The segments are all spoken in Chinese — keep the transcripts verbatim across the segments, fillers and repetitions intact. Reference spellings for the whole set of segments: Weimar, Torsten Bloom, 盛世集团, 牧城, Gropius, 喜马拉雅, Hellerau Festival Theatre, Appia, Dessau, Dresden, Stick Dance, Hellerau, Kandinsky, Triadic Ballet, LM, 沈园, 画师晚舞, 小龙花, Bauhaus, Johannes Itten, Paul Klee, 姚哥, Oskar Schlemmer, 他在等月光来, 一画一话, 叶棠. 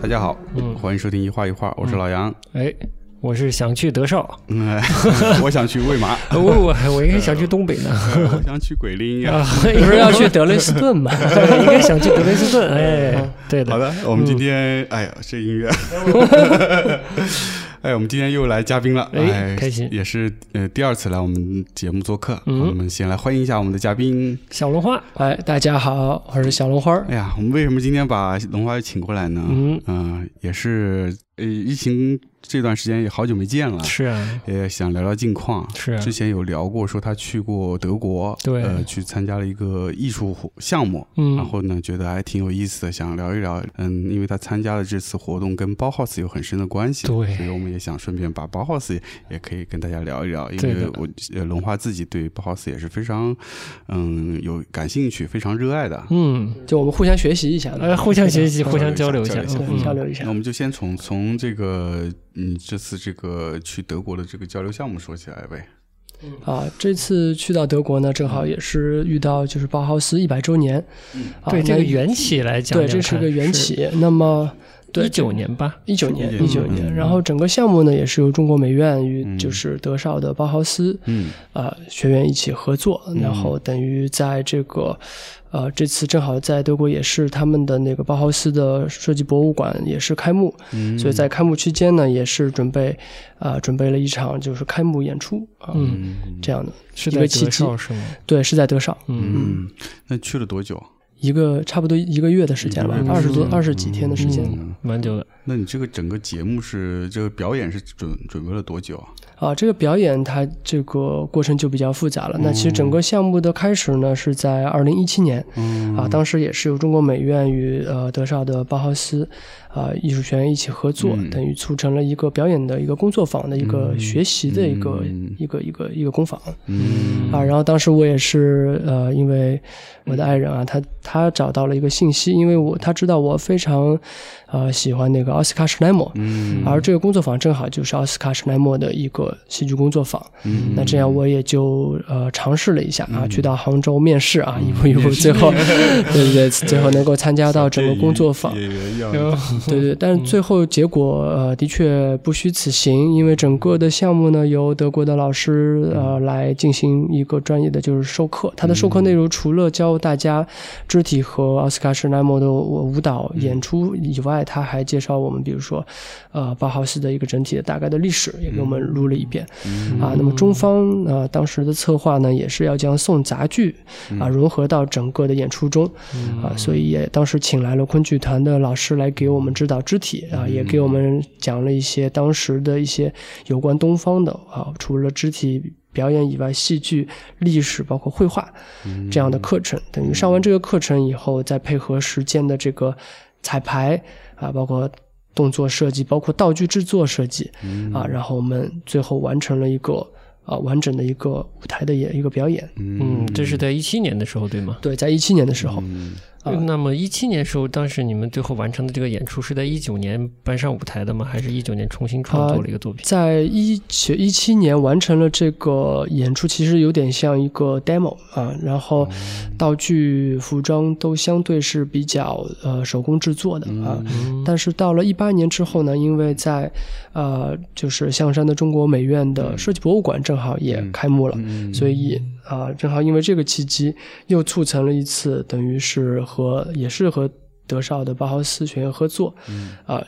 大家好，嗯，欢迎收听一画一画，我是老杨。嗯、哎，我是想去德绍，嗯，我想去魏麻，我我我应该想去东北呢，呃、我想去鬼林呀、啊，你不是要去德累斯顿吗？应该想去德累斯顿，哎，对的。好的，我们今天，嗯、哎呀，这音乐。哎，我们今天又来嘉宾了，哎，开心，也是呃第二次来我们节目做客。嗯，我们先来欢迎一下我们的嘉宾小龙花。哎，大家好，我是小龙花。哎呀，我们为什么今天把龙花请过来呢？嗯，呃、也是呃疫情这段时间也好久没见了，是啊，也想聊聊近况。是、啊，之前有聊过说他去过德国，对，呃，去参加了一个艺术项目，嗯，然后呢觉得还挺有意思的，想聊一聊。嗯，因为他参加了这次活动跟Bauhaus有很深的关系，对，所以我们。也想顺便把Bauhaus也可以跟大家聊一聊，因为我龙花自己对Bauhaus也是非常嗯有感兴趣，非常热爱的。嗯，就我们互相学习一下，呃、互相学习，互相交流一下，交流一下。那我们就先从从这个你这次这个去德国的这个交流项目说起来呗。嗯、啊，这次去到德国呢，正好也是遇到就是Bauhaus一百周年，嗯啊、对这个缘起来讲，对，这是个缘起。那么。一九年吧，一九年，一九年、嗯。然后整个项目呢，也是由中国美院与就是德绍的包豪斯，嗯，啊、呃、学员一起合作、嗯，然后等于在这个，呃，这次正好在德国也是他们的那个包豪斯的设计博物馆也是开幕，嗯，所以在开幕期间呢，也是准备啊、呃、准备了一场就是开幕演出啊、呃嗯，这样的是在德绍是吗？对，是在德绍。嗯，嗯那去了多久？一个差不多一个月的时间吧，二十多二十几天的时间，蛮久的。那你这个整个节目是这个表演是准准备了多久啊？啊，这个表演它这个过程就比较复杂了。嗯、那其实整个项目的开始呢是在二零一七年、嗯，啊，当时也是由中国美院与呃德绍的包豪斯啊、呃、艺术学院一起合作、嗯，等于促成了一个表演的一个工作坊的一个学习的一个、嗯、一个一个一个工坊、嗯。啊，然后当时我也是呃，因为我的爱人啊，他他找到了一个信息，因为我他知道我非常呃喜欢那个奥斯卡施耐默，嗯，而这个工作坊正好就是奥斯卡施耐默的一个。戏剧工作坊、嗯，那这样我也就呃尝试了一下啊、嗯，去到杭州面试啊，嗯、一步一步，最后对对对，最后能够参加到整个工作坊，对对，但是最后结果呃的确不虚此行，因为整个的项目呢由德国的老师呃来进行一个专业的就是授课，他的授课内容除了教大家肢体和奥斯卡施耐默的舞蹈演出以外，他还介绍我们比如说呃包豪斯的一个整体的大概的历史，也给我们录了。一遍啊，那么中方啊、呃、当时的策划呢，也是要将宋杂剧啊融合到整个的演出中啊，所以也当时请来了昆剧团的老师来给我们指导肢体啊，也给我们讲了一些当时的一些有关东方的啊，除了肢体。表演以外，戏剧、历史，包括绘画这样的课程，等于上完这个课程以后，再配合实践的这个彩排啊，包括。动作设计包括道具制作设计、嗯、啊，然后我们最后完成了一个啊完整的一个舞台的一个表演。嗯，这是在一七年的时候对吗？对，在一七年的时候。嗯啊、那么一七年时候，当时你们最后完成的这个演出是在一九年搬上舞台的吗？还是一九年重新创作了一个作品？啊、在一七一七年完成了这个演出，其实有点像一个 demo 啊，然后道具、服装都相对是比较呃手工制作的啊。嗯、但是到了一八年之后呢，因为在呃就是象山的中国美院的设计博物馆正好也开幕了，嗯嗯、所以。啊，正好因为这个契机，又促成了一次，等于是和也是和德绍的包豪斯学院合作，嗯、啊，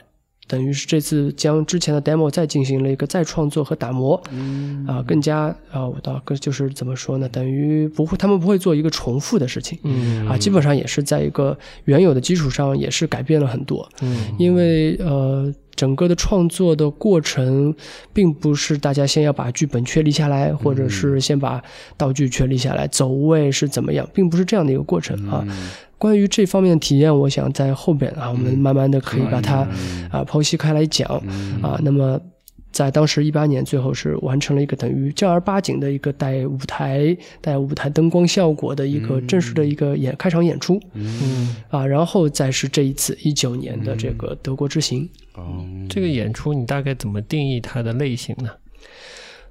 等于是这次将之前的 demo 再进行了一个再创作和打磨，嗯、啊，更加啊，我倒就是怎么说呢？等于不会，他们不会做一个重复的事情，嗯、啊，基本上也是在一个原有的基础上，也是改变了很多，嗯、因为呃。整个的创作的过程并不是大家先要把剧本确立下来或者是先把道具确立下来走位是怎么样并不是这样的一个过程啊。关于这方面的体验我想在后边啊我们慢慢的可以把它啊剖析开来讲啊那么。在当时一八年最后是完成了一个等于正儿八经的一个带舞台带舞台灯光效果的一个正式的一个演、嗯、开场演出、嗯、啊，然后再是这一次一九年的这个德国之行、嗯、这个演出你大概怎么定义它的类型呢？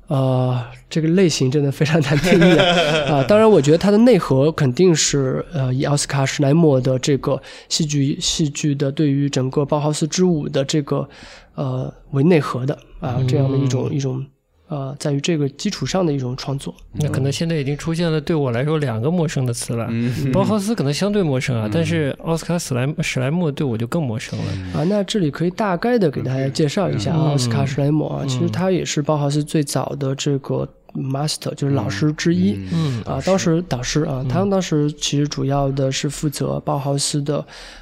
呃，这个类型真的非常难定义啊、呃！当然，我觉得它的内核肯定是呃，以奥斯卡史奈默的这个戏剧戏剧的对于整个包豪斯之舞的这个呃为内核的啊、呃，这样的一种、嗯、一种呃，在于这个基础上的一种创作。那可能现在已经出现了对我来说两个陌生的词了，嗯、包豪斯可能相对陌生啊，嗯、但是奥斯卡史莱史莱默对我就更陌生了、嗯、啊。那这里可以大概的给大家介绍一下奥斯卡史莱默啊，嗯、其实他也是包豪斯最早的这个。Master 就是老师之一，嗯啊，当时导师啊，他当时其实主要的是负责包豪斯的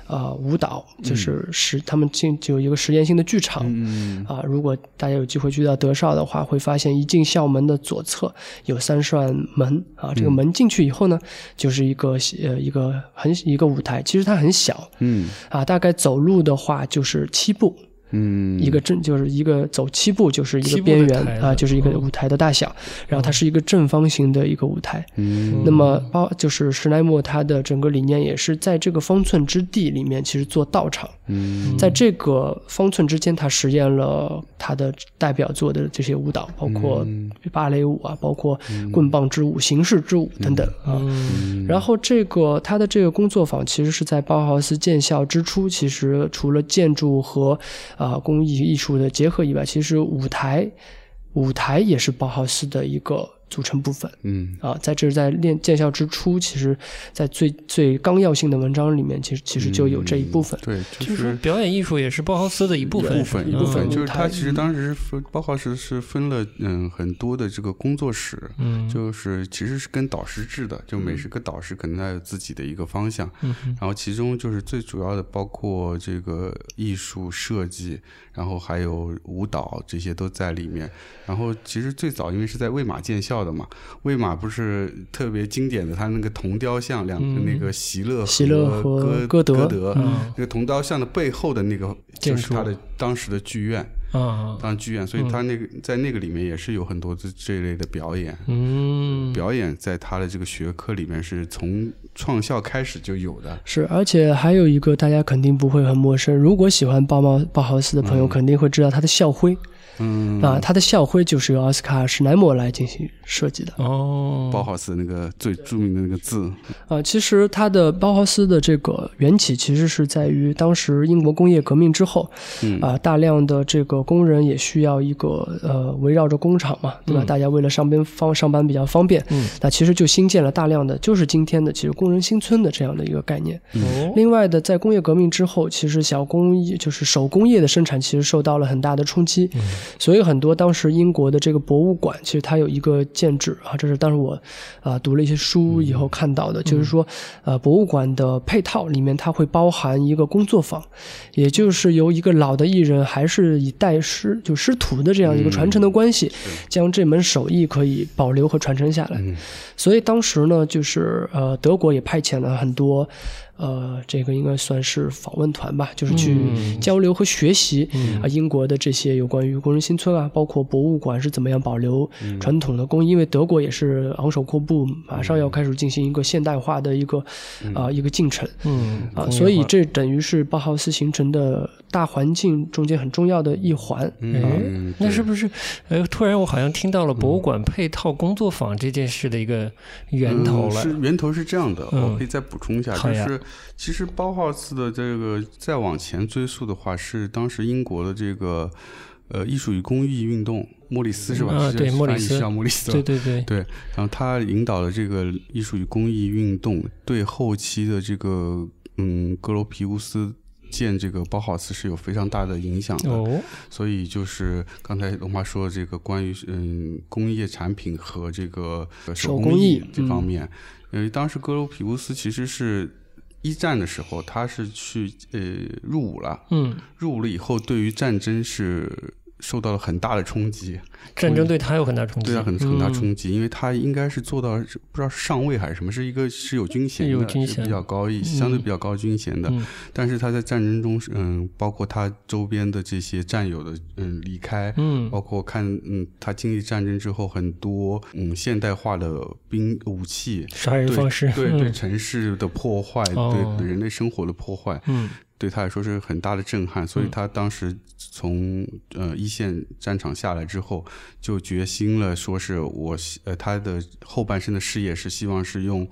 啊、呃、舞蹈，就是实他们进有一个实验性的剧场，嗯啊，如果大家有机会去到德绍的话，会发现一进校门的左侧有三扇门啊，这个门进去以后呢，就是一个呃一个很一个舞台，其实它很小，嗯啊，大概走路的话就是七步。嗯，一个正就是一个走七步就是一个边缘啊，就是一个舞台的大小。然后它是一个正方形的一个舞台。嗯，那么包就是史奈默他的整个理念也是在这个方寸之地里面，其实做道场。嗯，在这个方寸之间，他实验了他的代表作的这些舞蹈，包括芭蕾舞啊，包括棍棒之舞、形式之舞等等啊。然后这个他的这个工作坊其实是在包豪斯建校之初，其实除了建筑和啊、呃，工艺艺术的结合以外，其实舞台，舞台也是包豪斯的一个组成部分。嗯，啊，在这在练建校之初，其实，在最最纲要性的文章里面，其实其实就有这一部分。嗯、对，就是表演艺术也是包豪斯的一部分。部分一部分，嗯、就是他其实当时分包豪斯是分了嗯很多的这个工作室，嗯，就是其实是跟导师制的，就每一个导师可能他有自己的一个方向，嗯，然后其中就是最主要的包括这个艺术设计，然后还有舞蹈这些都在里面。然后其实最早因为是在魏玛建校。的嘛，魏玛不是特别经典的，他那个铜雕像，两个那个席勒和歌德，那个铜雕像的背后的那个就是他的当时的剧院。啊，当剧院，所以他那个、嗯、在那个里面也是有很多这这类的表演，嗯，表演在他的这个学科里面是从创校开始就有的，是，而且还有一个大家肯定不会很陌生，如果喜欢包毛包豪斯的朋友肯定会知道他的校徽，嗯啊，他的校徽就是由奥斯卡史奈默来进行设计的，哦，包豪斯那个最著名的那个字啊，其实他的包豪斯的这个缘起其实是在于当时英国工业革命之后，嗯啊，大量的这个。工人也需要一个呃围绕着工厂嘛，对吧？嗯、大家为了上班方上班比较方便，嗯，那其实就新建了大量的，就是今天的其实工人新村的这样的一个概念。嗯、另外的，在工业革命之后，其实小工业就是手工业的生产其实受到了很大的冲击，嗯、所以很多当时英国的这个博物馆，其实它有一个建制啊，这是当时我啊、呃、读了一些书以后看到的，嗯、就是说呃博物馆的配套里面它会包含一个工作坊，也就是由一个老的艺人还是以代带师就师徒的这样一个传承的关系，嗯、将这门手艺可以保留和传承下来。嗯、所以当时呢，就是呃，德国也派遣了很多，呃，这个应该算是访问团吧，就是去交流和学习、嗯、啊，英国的这些有关于工人新村啊，包括博物馆是怎么样保留传统的工艺，嗯、因为德国也是昂首阔步，马上要开始进行一个现代化的一个啊、嗯呃、一个进程。嗯啊，所以这等于是包豪斯形成的大环境中间很重要的一。还，嗯，那是不是？哎，突然我好像听到了博物馆配套工作坊这件事的一个源头了。嗯、是源头是这样的，嗯、我可以再补充一下，就是其实包豪斯的这个再往前追溯的话，是当时英国的这个呃艺术与工艺运动。莫里斯是吧？啊，对，莫里斯，莫里斯，对对对对。然后他引导的这个艺术与工艺运动，对后期的这个嗯格罗皮乌斯。建这个包豪斯是有非常大的影响的，哦、所以就是刚才龙妈说的这个关于嗯工业产品和这个手工艺这方面，嗯、因为当时格罗皮乌斯其实是一战的时候，他是去呃入伍了，嗯，入伍了以后对于战争是受到了很大的冲击，战争对他有很大冲击，对他很很大冲击，嗯、因为他应该是做到不知道是上尉还是什么，是一个是有军衔的，有军衔比较高一，嗯、相对比较高军衔的，嗯、但是他在战争中，嗯，包括他周边的这些战友的嗯离开，嗯，包括看嗯他经历战争之后很多嗯现代化的兵武器杀人方式，对 对, 对城市的破坏，嗯、对人类生活的破坏，嗯。对他来说是很大的震撼，所以他当时从呃一线战场下来之后，就决心了，说是我呃他的后半生的事业是希望是用，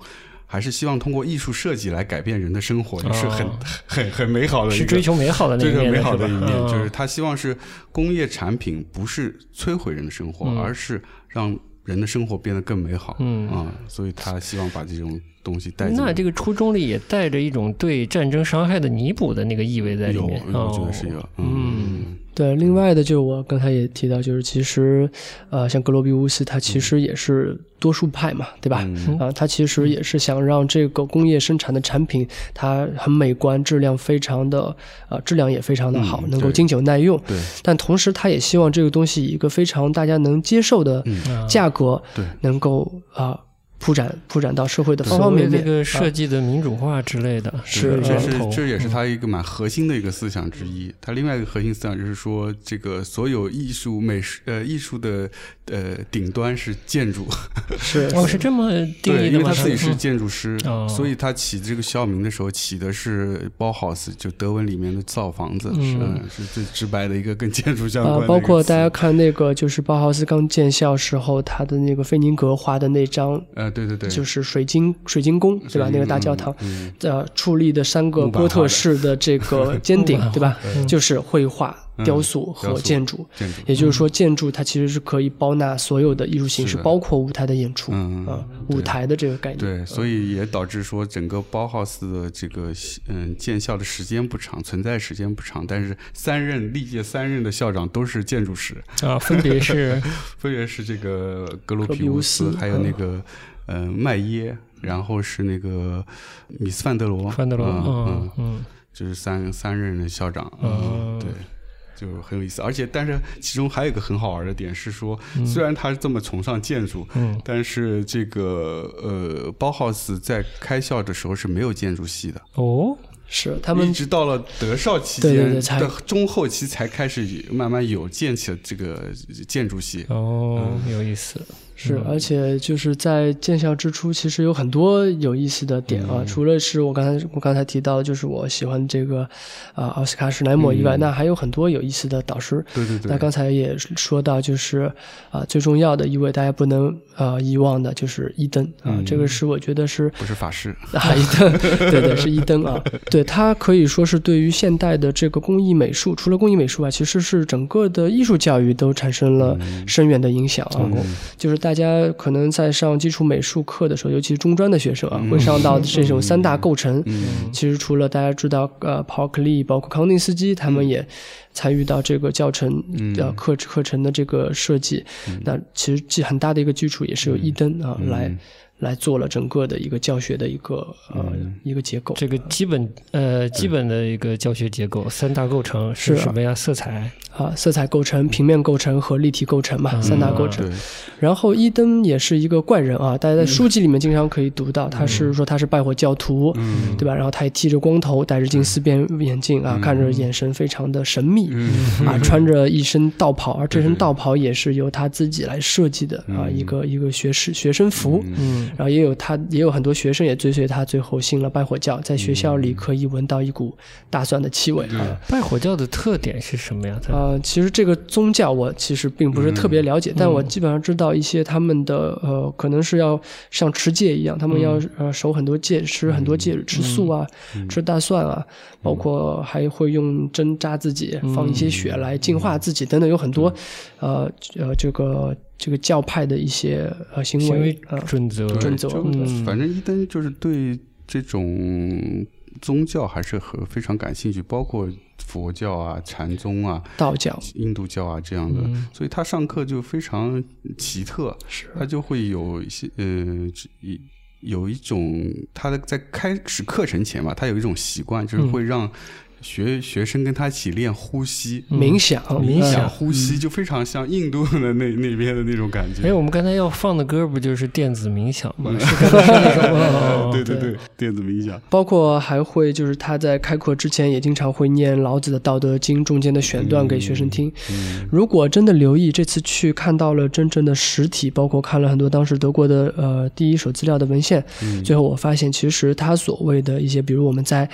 还是希望通过艺术设计来改变人的生活，也、哦就是很很很美好的一个，是追求美好的那一面，追求美好的一面，哦、就是他希望是工业产品不是摧毁人的生活，嗯、而是让人的生活变得更美好，嗯啊、嗯，所以他希望把这种东西带进来。那这个初衷里也带着一种对战争伤害的弥补的那个意味在里面，有，我觉得是有，哦、嗯，对。另外的，就我刚才也提到，就是其实，呃，像格罗比乌斯，他其实也是多数派嘛，嗯、对吧？嗯、啊，他其实也是想让这个工业生产的产品，它很美观，质量非常的，呃，质量也非常的好，嗯、能够经久耐用。对。但同时，他也希望这个东西以一个非常大家能接受的价格，能够啊。呃铺展铺展到社会的方方面面，这个设计的民主化之类的，啊、是这是这也是他一个蛮核心的一个思想之一。他另外一个核心思想就是说，这个所有艺术美术呃艺术的呃顶端是建筑，是我、哦、是这么定义的吗？对，因为他自己是建筑师，嗯、所以他起这个校名的时候起的是 Bauhaus， 就德文里面的造房子，嗯，嗯是最直白的一个跟建筑相关的、啊。包括大家看那个就是 Bauhaus 刚建校时候他的那个菲宁格画的那张。呃啊、对对对，就是水晶水晶宫对吧？那个大教堂，嗯嗯、呃，矗立的三个哥特式的这个尖顶对吧？嗯、就是绘画、雕塑和建筑。嗯、建筑也就是说，建筑它其实是可以包纳所有的艺术形式，包括舞台的演出，嗯啊、舞台的这个概念。对，所以也导致说整个Bauhaus的这个嗯建校的时间不长，存在时间不长，但是三任历届三任的校长都是建筑师啊，分别是分别是这个格罗皮乌斯，还有那个。嗯嗯、呃，麦耶，然后是那个米斯范德罗，范德罗，嗯嗯，嗯就是三三任的校长，嗯，嗯对，就很有意思。而且，但是其中还有一个很好玩的点是说，嗯、虽然他是这么崇尚建筑，嗯、但是这个呃，包豪斯在开校的时候是没有建筑系的哦。是他们一直到了德绍期间的中后期才开始慢慢有建起了这个建筑系哦，有意思是，而且就是在建校之初，其实有很多有意思的点啊，除了是我刚才我刚才提到，就是我喜欢这个啊奥斯卡史莱姆以外，那还有很多有意思的导师。对对对。那刚才也说到，就是啊最重要的一位大家不能啊遗忘的就是伊登啊，这个是我觉得是不是法师啊伊登，对对是伊登啊。对，它可以说是对于现代的这个工艺美术，除了工艺美术外，其实是整个的艺术教育都产生了深远的影响啊。嗯、就是大家可能在上基础美术课的时候，尤其是中专的学生啊，会上到这种三大构成。嗯嗯、其实除了大家知道呃鲍克利，包括康定斯基，他们也参与到这个教程、嗯、呃课课程的这个设计。嗯、那其实很大的一个基础也是由伊登啊、嗯、来。来做了整个的一个教学的一个、嗯、呃一个结构，这个基本呃基本的一个教学结构，嗯、三大构成是什么呀？色彩啊，色彩构成、平面构成和立体构成嘛，嗯、三大构成。嗯、然后伊登也是一个怪人啊，大家在书籍里面经常可以读到，嗯、他是说他是拜火教徒，嗯、对吧？然后他也剃着光头，戴着近四边眼镜啊，嗯、看着眼神非常的神秘，嗯、啊，穿着一身道袍，而这身道袍也是由他自己来设计的、嗯、啊，一个一个学士学生服。嗯然后也有他，也有很多学生也追随他，最后信了拜火教，在学校里可以闻到一股大蒜的气味。嗯、拜火教的特点是什么呀？呃，其实这个宗教我其实并不是特别了解，嗯、但我基本上知道一些他们的呃，可能是要像持戒一样，他们要、嗯、呃守很多戒，吃很多戒日，吃素啊，嗯、吃大蒜啊，嗯、包括还会用针扎自己，嗯、放一些血来净化自己等等，有很多、嗯、呃呃这个。这个教派的一些呃行为准则，准则，反正伊登就是对这种宗教还是很非常感兴趣，包括佛教啊、禅宗啊、道教、印度教啊这样的，嗯、所以他上课就非常奇特，他就会有一些呃一。有一种他的在开始课程前吧，他有一种习惯，就是会让学、嗯、学生跟他一起练呼吸、冥想、冥想、呼吸，就非常像印度的那那边的那种感觉。哎，我们刚才要放的歌不就是电子冥想吗？对对对，电子冥想。包括还会就是他在开课之前也经常会念老子的《道德经》中间的选段给学生听。嗯嗯、如果真的留意，这次去看到了真正的实体，包括看了很多当时德国的呃第一手资料的文献。最后我发现，其实他所谓的一些，比如我们在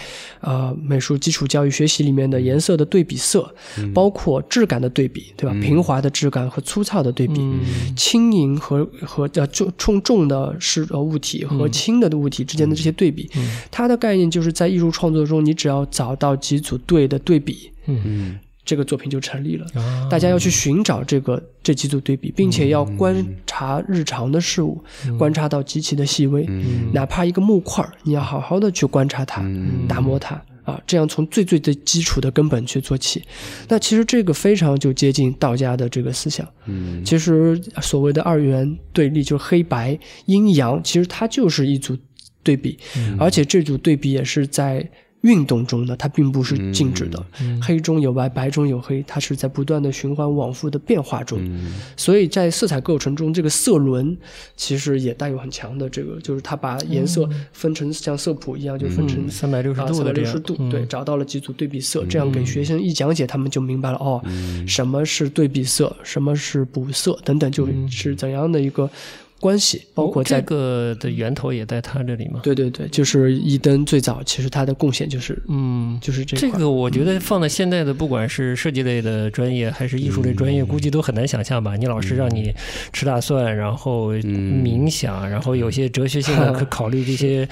呃美术基础教教育学习里面的颜色的对比色、嗯、包括质感的对比，对吧、嗯、平滑的质感和粗糙的对比、嗯、轻盈和和呃重重的是物体和轻的物体之间的这些对比、嗯嗯、它的概念就是在艺术创作中你只要找到几组对的对比，嗯，这个作品就成立了、啊、大家要去寻找这个这几组对比，并且要观察日常的事物、嗯、观察到极其的细微、嗯、哪怕一个木块你要好好的去观察它、嗯、打磨它啊，这样从最最的基础的根本去做起。那其实这个非常就接近道家的这个思想、嗯、其实所谓的二元对立就是黑白阴阳，其实它就是一组对比、嗯、而且这组对比也是在运动中呢，它并不是静止的、嗯嗯、黑中有白，白中有黑，它是在不断的循环往复的变化中、嗯、所以在色彩构成中，这个色轮其实也带有很强的这个，就是它把颜色分成像色谱一样、嗯、就分成三百六十度的这样、啊、三百六十度、嗯、对，找到了几组对比色、嗯、这样给学生一讲解，他们就明白了哦、嗯，什么是对比色，什么是补色等等，就是怎样的一个关系，包括在、哦、这个的源头也在他这里吗？对对对，就是一灯最早其实他的贡献就是嗯，就是这个。这个我觉得放在现在的不管是设计类的专业还是艺术类专业、嗯、估计都很难想象吧、嗯、你老师让你吃大蒜然后冥想、嗯、然后有些哲学性的考虑这些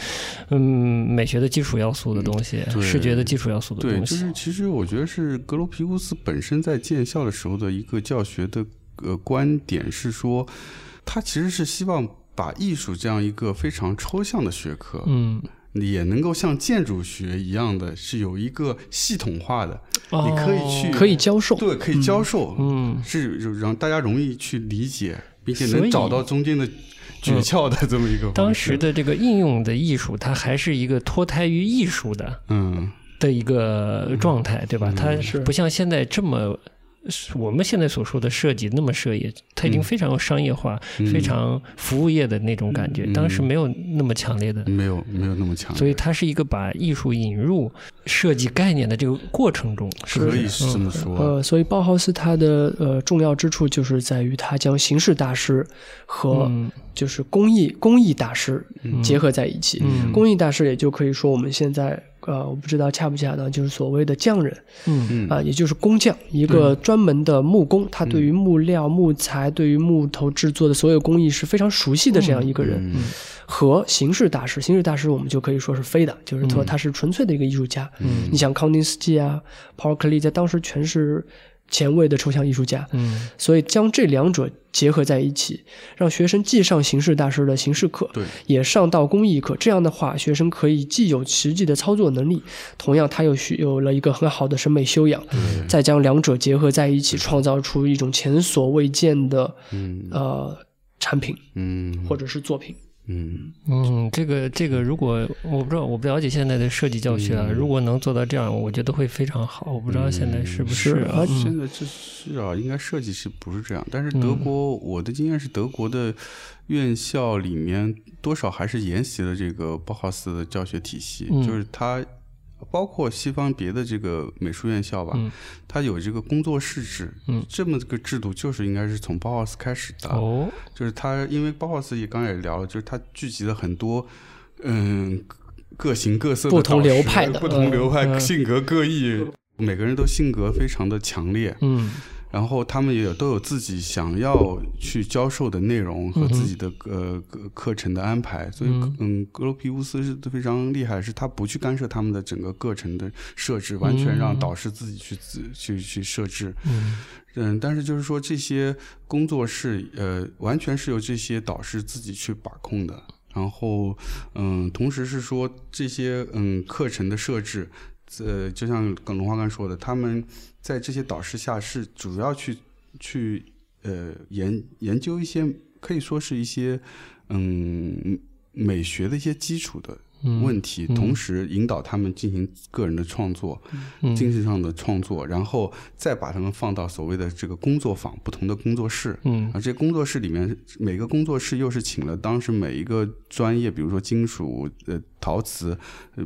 嗯美学的基础要素的东西、嗯、视觉的基础要素的东西。对，就是其实我觉得是格罗皮乌斯本身在建校的时候的一个教学的呃观点是说，他其实是希望把艺术这样一个非常抽象的学科，嗯，也能够像建筑学一样的是有一个系统化的、哦、你可以去可以教授，对，可以教授，嗯，是让大家容易去理解并且能找到中间的诀窍的这么一个、嗯、当时的这个应用的艺术它还是一个脱胎于艺术的嗯的一个状态，对吧、嗯、它不像现在这么我们现在所说的设计那么设计，它已经非常有商业化、嗯、非常服务业的那种感觉、嗯、当时没有那么强烈的，没有没有那么强烈，所以它是一个把艺术引入设计概念的这个过程中，是可以是这么说、嗯、呃，所以鲍豪斯它的呃重要之处就是在于它将形式大师和就是工艺、嗯、工艺大师结合在一起、嗯、工艺大师也就可以说我们现在呃，我不知道恰不恰当，就是所谓的匠人，嗯嗯，啊、呃，也就是工匠，一个专门的木工，他对于木料、嗯、木材、对于木头制作的所有工艺是非常熟悉的这样一个人。嗯嗯、和形式大师，形式大师我们就可以说是非的，就是说他是纯粹的一个艺术家。嗯、你像康定斯基啊、鲍尔克利，在当时全是前卫的抽象艺术家。嗯，所以将这两者结合在一起，让学生既上形式大师的形式课，对，也上到工艺课，这样的话学生可以既有实际的操作能力，同样他又有了一个很好的审美修养，再将两者结合在一起，创造出一种前所未见的、嗯、呃产品，嗯，或者是作品。嗯嗯，这个这个，如果我不知道，我不了解现在的设计教学啊、嗯，如果能做到这样，我觉得会非常好。我不知道现在是不是、啊嗯是啊嗯？现在这是啊，应该设计是不是这样？但是德国，嗯、我的经验是德国的院校里面多少还是沿袭了这个鲍豪斯的教学体系，嗯、就是它包括西方别的这个美术院校吧，嗯、它有这个工作室制，嗯、这么个制度就是应该是从鲍豪斯开始的。哦，就是它，因为鲍豪斯也刚才也聊了，就是它聚集了很多，嗯，各形各色的不同流派的不同流派、嗯、性格各异、嗯，每个人都性格非常的强烈。嗯。然后他们也都有自己想要去教授的内容和自己的、嗯、呃课程的安排，所以嗯，格罗皮乌斯是非常厉害，是他不去干涉他们的整个课程的设置，完全让导师自己去、嗯、去去设置。嗯嗯，但是就是说这些工作室呃，完全是由这些导师自己去把控的。然后嗯，同时是说这些嗯课程的设置。呃，就像耿龙花刚说的，他们在这些导师下是主要去去呃研研究一些可以说是一些嗯美学的一些基础的问题、嗯嗯，同时引导他们进行个人的创作、嗯、精神上的创作，然后再把他们放到所谓的这个工作坊，不同的工作室，嗯，而这工作室里面每个工作室又是请了当时每一个专业，比如说金属呃。陶瓷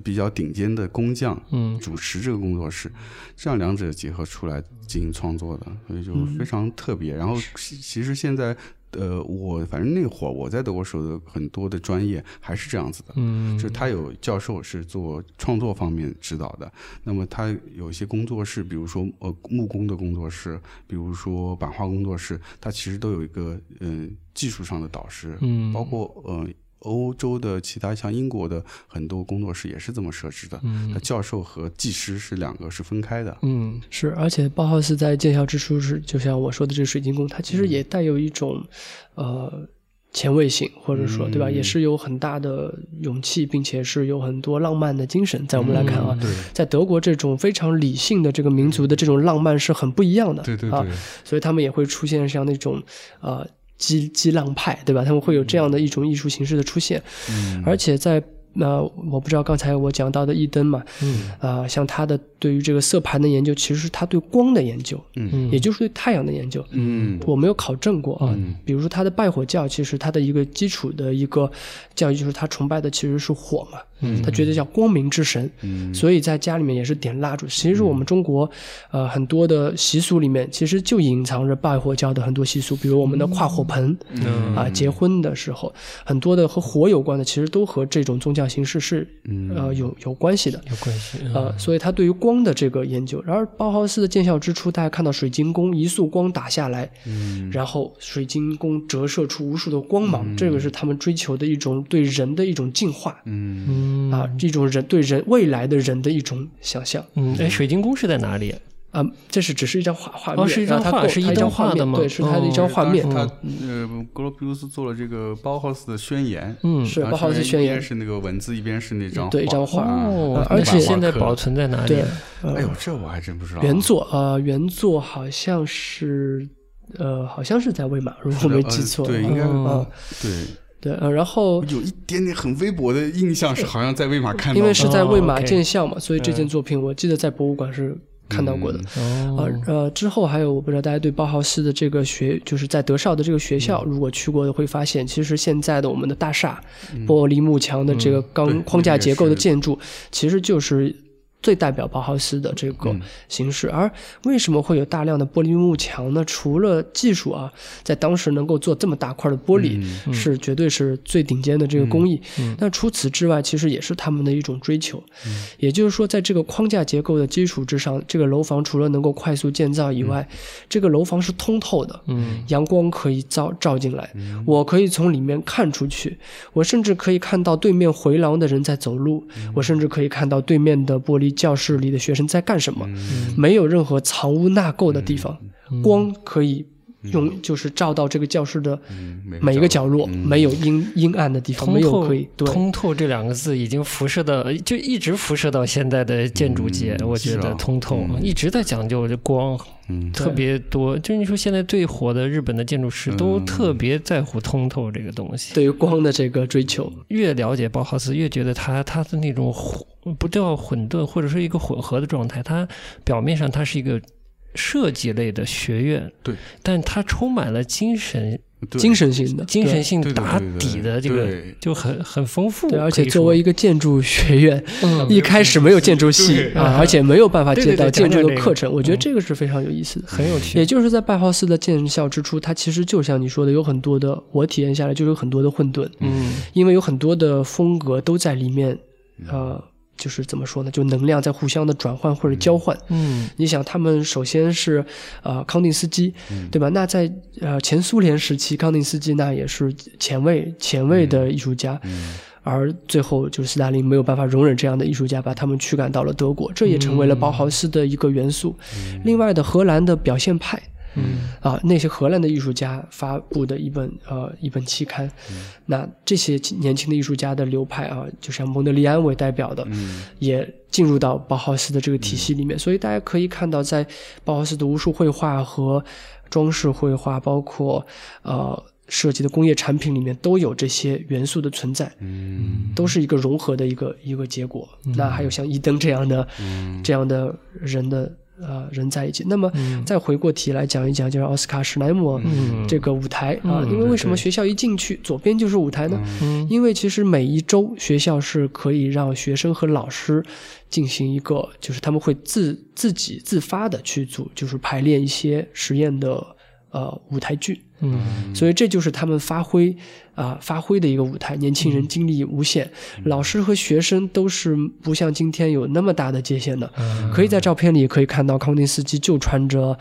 比较顶尖的工匠主持这个工作室、嗯、这样两者结合出来进行创作的，所以就非常特别、嗯、然后其实现在呃，我反正那会儿我在德国时候的很多的专业还是这样子的，嗯，就是他有教授是做创作方面指导的，那么他有一些工作室，比如说呃木工的工作室，比如说版画工作室，他其实都有一个嗯、呃、技术上的导师，嗯，包括呃。欧洲的其他像英国的很多工作室也是这么设置的，嗯，教授和技师是两个是分开的，嗯，是，而且鲍浩斯在介绍之初是就像我说的这个水晶宫，它其实也带有一种，嗯，呃前卫性，或者说对吧，嗯，也是有很大的勇气，并且是有很多浪漫的精神，在我们来看啊，嗯，在德国这种非常理性的这个民族的这种浪漫是很不一样的，对对对，啊，所以他们也会出现像那种呃。激激浪派，对吧？他们会有这样的一种艺术形式的出现，嗯，而且在呃，我不知道刚才我讲到的一灯嘛，嗯，呃，像他的对于这个色盘的研究，其实是他对光的研究，嗯，也就是对太阳的研究，嗯，我没有考证过啊。嗯，比如说他的拜火教，其实他的一个基础的一个教育就是他崇拜的其实是火嘛，嗯，他觉得叫光明之神，嗯，所以在家里面也是点蜡烛。其实我们中国，呃，很多的习俗里面其实就隐藏着拜火教的很多习俗，比如我们的跨火盆，嗯，啊，结婚的时候很多的和火有关的，其实都和这种宗教形式是，呃，有有关系的，有关系，嗯，呃，所以他对于光的这个研究。然而，包豪斯的建校之初，大家看到水晶宫一束光打下来，嗯，然后水晶宫折射出无数的光芒，嗯，这个是他们追求的一种对人的一种进化，嗯，啊，这种人对人未来的人的一种想象。嗯，哎，水晶宫是在哪里？啊，嗯，这是只是一张画画面，哦，是一张画，是一张画的吗？对，是他的一张画面。哦，他呃，格罗比乌斯做了这个包豪斯的宣言，嗯，是包豪斯宣言，一边是那个文字，一边是那张画，对，一张画。哦，啊，而且现在保存在哪里？呃、哎呦，这我还真不知道。原作啊，呃，原作好像是呃，好像是在魏玛，如果没记错，呃、对，应该啊，哦，对。对，呃，然后有一点点很微薄的印象是好像在魏玛看到的，因为是在魏玛建校嘛，哦，所以这件作品我记得在博物馆是看到过的，嗯，哦，呃呃，之后还有我不知道大家对包豪斯的这个学，就是在德绍的这个学校，嗯，如果去过的会发现，其实现在的我们的大厦，嗯，玻璃幕墙的这个钢框架结构的建筑，嗯，其实就是最代表包豪斯的这个形式。嗯，而为什么会有大量的玻璃幕墙呢？除了技术啊，在当时能够做这么大块的玻璃，嗯嗯，是绝对是最顶尖的这个工艺，嗯嗯，但除此之外其实也是他们的一种追求，嗯，也就是说在这个框架结构的基础之上，这个楼房除了能够快速建造以外，嗯，这个楼房是通透的，嗯，阳光可以照照进来，嗯，我可以从里面看出去，我甚至可以看到对面回廊的人在走路，嗯，我甚至可以看到对面的玻璃教室里的学生在干什么，嗯，没有任何藏污纳垢的地方，嗯，光可以用，嗯，就是照到这个教室的每一个角落，嗯，没有阴阴暗的地方，没有可以对通透这两个字已经辐射到，就一直辐射到现在的建筑界，嗯，我觉得通透，啊，一直在讲究这光，嗯，特别多，就是你说现在最火的日本的建筑师都特别在乎通透这个东西，嗯，对于光的这个追求。越了解包豪斯越觉得他他的那种不叫混沌，或者说一个混合的状态，它表面上它是一个设计类的学院，对，但它充满了精神精神性的精神性打底的这个就很很丰富，对，而且作为一个建筑学院，嗯，一开始没有建筑系，啊，而且没有办法接到建筑的课程，对对对对，我觉得这个是非常有意思的，嗯，很有趣。也就是在拜豪斯的建校之初，它其实就像你说的有很多的，我体验下来就有很多的混沌，嗯，因为有很多的风格都在里面，呃就是怎么说呢，就能量在互相的转换或者交换。嗯，你想他们首先是呃康定斯基，嗯，对吧？那在呃前苏联时期，康定斯基那也是前卫前卫的艺术家，嗯嗯，而最后就是斯大林没有办法容忍这样的艺术家，把他们驱赶到了德国，这也成为了包豪斯的一个元素。嗯，另外的荷兰的表现派。嗯啊，那些荷兰的艺术家发布的一本呃一本期刊，嗯，那这些年轻的艺术家的流派啊，就像蒙德里安为代表的，嗯，也进入到包豪斯的这个体系里面，嗯，所以大家可以看到，在包豪斯的无数绘画和装饰绘画，包括呃设计的工业产品里面，都有这些元素的存在，嗯，都是一个融合的一个一个结果。嗯，那还有像伊登这样的，嗯，这样的人的。呃，人在一起。那么，嗯，再回过题来讲一讲，就是奥斯卡史莱姆这个舞台，嗯，啊，因为为什么学校一进去，嗯，左边就是舞台呢，嗯？因为其实每一周学校是可以让学生和老师进行一个，就是他们会自自己自发的去组，就是排练一些实验的。呃舞台剧。嗯，所以这就是他们发挥啊、呃、发挥的一个舞台。年轻人精力无限、嗯，老师和学生都是不像今天有那么大的界限的。嗯、可以在照片里可以看到康定斯基就穿着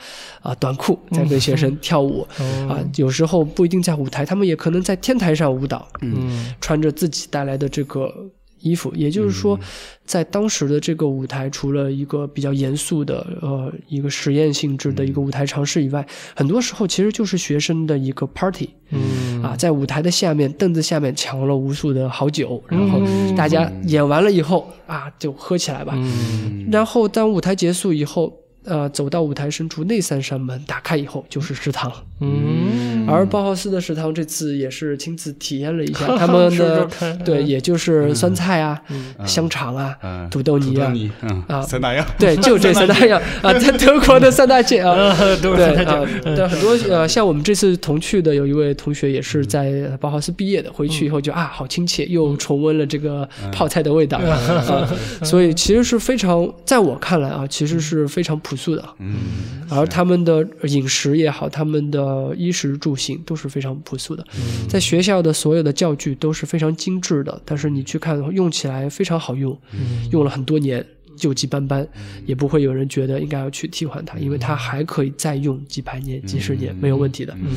啊、呃、短裤在跟学生跳舞啊、嗯呃，有时候不一定在舞台，他们也可能在天台上舞蹈。嗯，嗯穿着自己带来的这个。衣服，也就是说，在当时的这个舞台，除了一个比较严肃的呃一个实验性质的一个舞台尝试以外，很多时候其实就是学生的一个 party。嗯啊，在舞台的下面凳子下面抢了无数的好酒，然后大家演完了以后啊就喝起来吧。嗯，然后当舞台结束以后。呃，走到舞台深处，那三扇门打开以后就是食堂。嗯，而鲍豪斯的食堂这次也是亲自体验了一下他们的，对，也就是酸菜啊、嗯、香肠啊、嗯、土豆泥啊、土豆泥嗯、啊三大样，对，就这三大样啊，在德国的三大件啊，对啊，对很多呃，像我们这次同去的有一位同学也是在鲍豪斯毕业的，回去以后就啊，好亲切，又重温了这个泡菜的味道、嗯啊、所以其实是非常，在我看来啊，其实是非常普。朴素的，嗯，而他们的饮食也好，他们的衣食住行都是非常朴素的、嗯、在学校的所有的教具都是非常精致的，但是你去看用起来非常好用、嗯、用了很多年旧迹斑斑，也不会有人觉得应该要去替换它，因为它还可以再用几百年几十年、嗯、没有问题的、嗯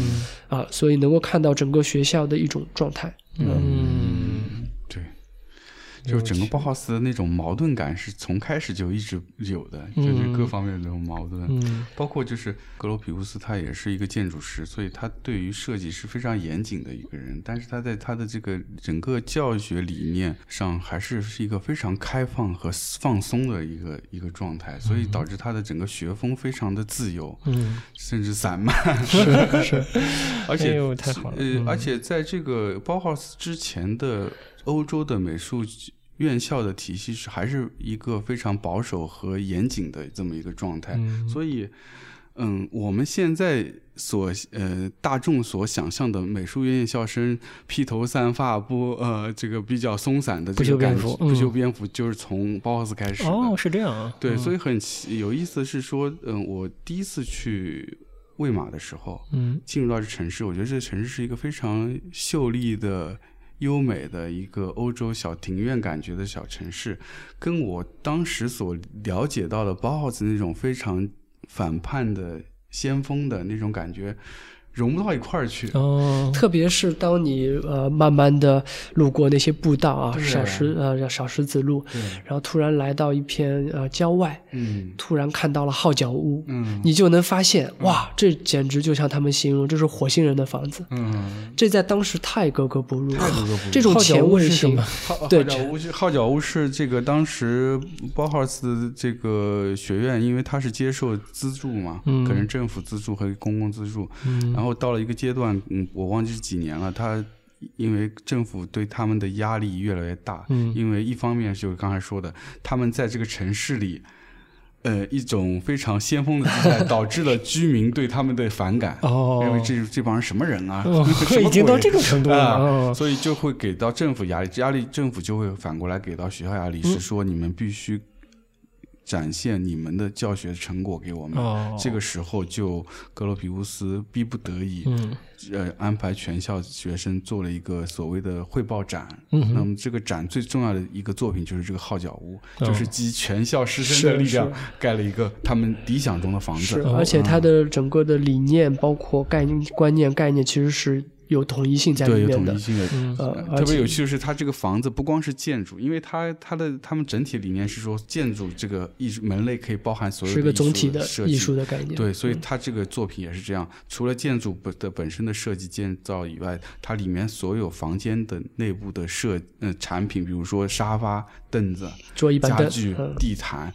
嗯啊、所以能够看到整个学校的一种状态。 嗯, 嗯对，就整个鲍豪斯那种矛盾感是从开始就一直有的，就是各方面的这种矛盾、嗯、包括就是格罗皮乌斯他也是一个建筑师，所以他对于设计是非常严谨的一个人，但是他在他的这个整个教学理念上还是是一个非常开放和放松的一个一个状态，所以导致他的整个学风非常的自由、嗯、甚至散漫、嗯、是是而且、哎、太好了、嗯呃、而且在这个鲍豪斯之前的欧洲的美术院校的体系是还是一个非常保守和严谨的这么一个状态、嗯、所以嗯，我们现在所呃大众所想象的美术院校生披头散发不呃这个比较松散的这个感觉不修边幅、嗯、就是从包豪斯开始的。哦，是这样啊。对、嗯、所以很有意思是说嗯，我第一次去魏玛的时候嗯，进入到这城市，我觉得这城市是一个非常秀丽的优美的一个欧洲小庭院感觉的小城市，跟我当时所了解到的包豪斯那种非常反叛的先锋的那种感觉融不到一块儿去、哦、特别是当你呃慢慢的路过那些步道啊，小石呃小石子路，然后突然来到一片呃郊外，嗯，突然看到了号角屋，嗯，你就能发现、嗯、哇，这简直就像他们形容，这是火星人的房子，嗯，这在当时太格格不入了，这种前卫性，对，号角屋是号角屋是这个当时包豪斯这个学院，因为它是接受资助嘛，嗯，可能政府资助和公共资助，嗯，然后。然后到了一个阶段，嗯，我忘记是几年了。他因为政府对他们的压力越来越大，嗯，因为一方面就是刚才说的，他们在这个城市里，呃，一种非常先锋的姿态，导致了居民对他们的反感。哦，因为这这帮人什么人啊？哦、已经到这种程度了、呃哦，所以就会给到政府压力，压力政府就会反过来给到学校压力，嗯、是说你们必须。展现你们的教学成果给我们、哦、这个时候就格罗皮乌斯逼不得已、嗯呃、安排全校学生做了一个所谓的汇报展、嗯、那么这个展最重要的一个作品就是这个号角屋、哦、就是集全校师生的力量盖了一个他们理想中的房子、哦、而且它的整个的理念包括概念观念概念其实是有统一性在里面的，对，有统一性的、嗯呃、特别有趣的是它这个房子不光是建筑，因为它它的他们整体理念是说建筑这个艺术门类可以包含所有的，是个总体的艺术的概念，对，所以它这个作品也是这样、嗯、除了建筑的本身的设计建造以外，它里面所有房间的内部的设、呃、产品，比如说沙发凳子桌椅板凳家具、嗯、地毯，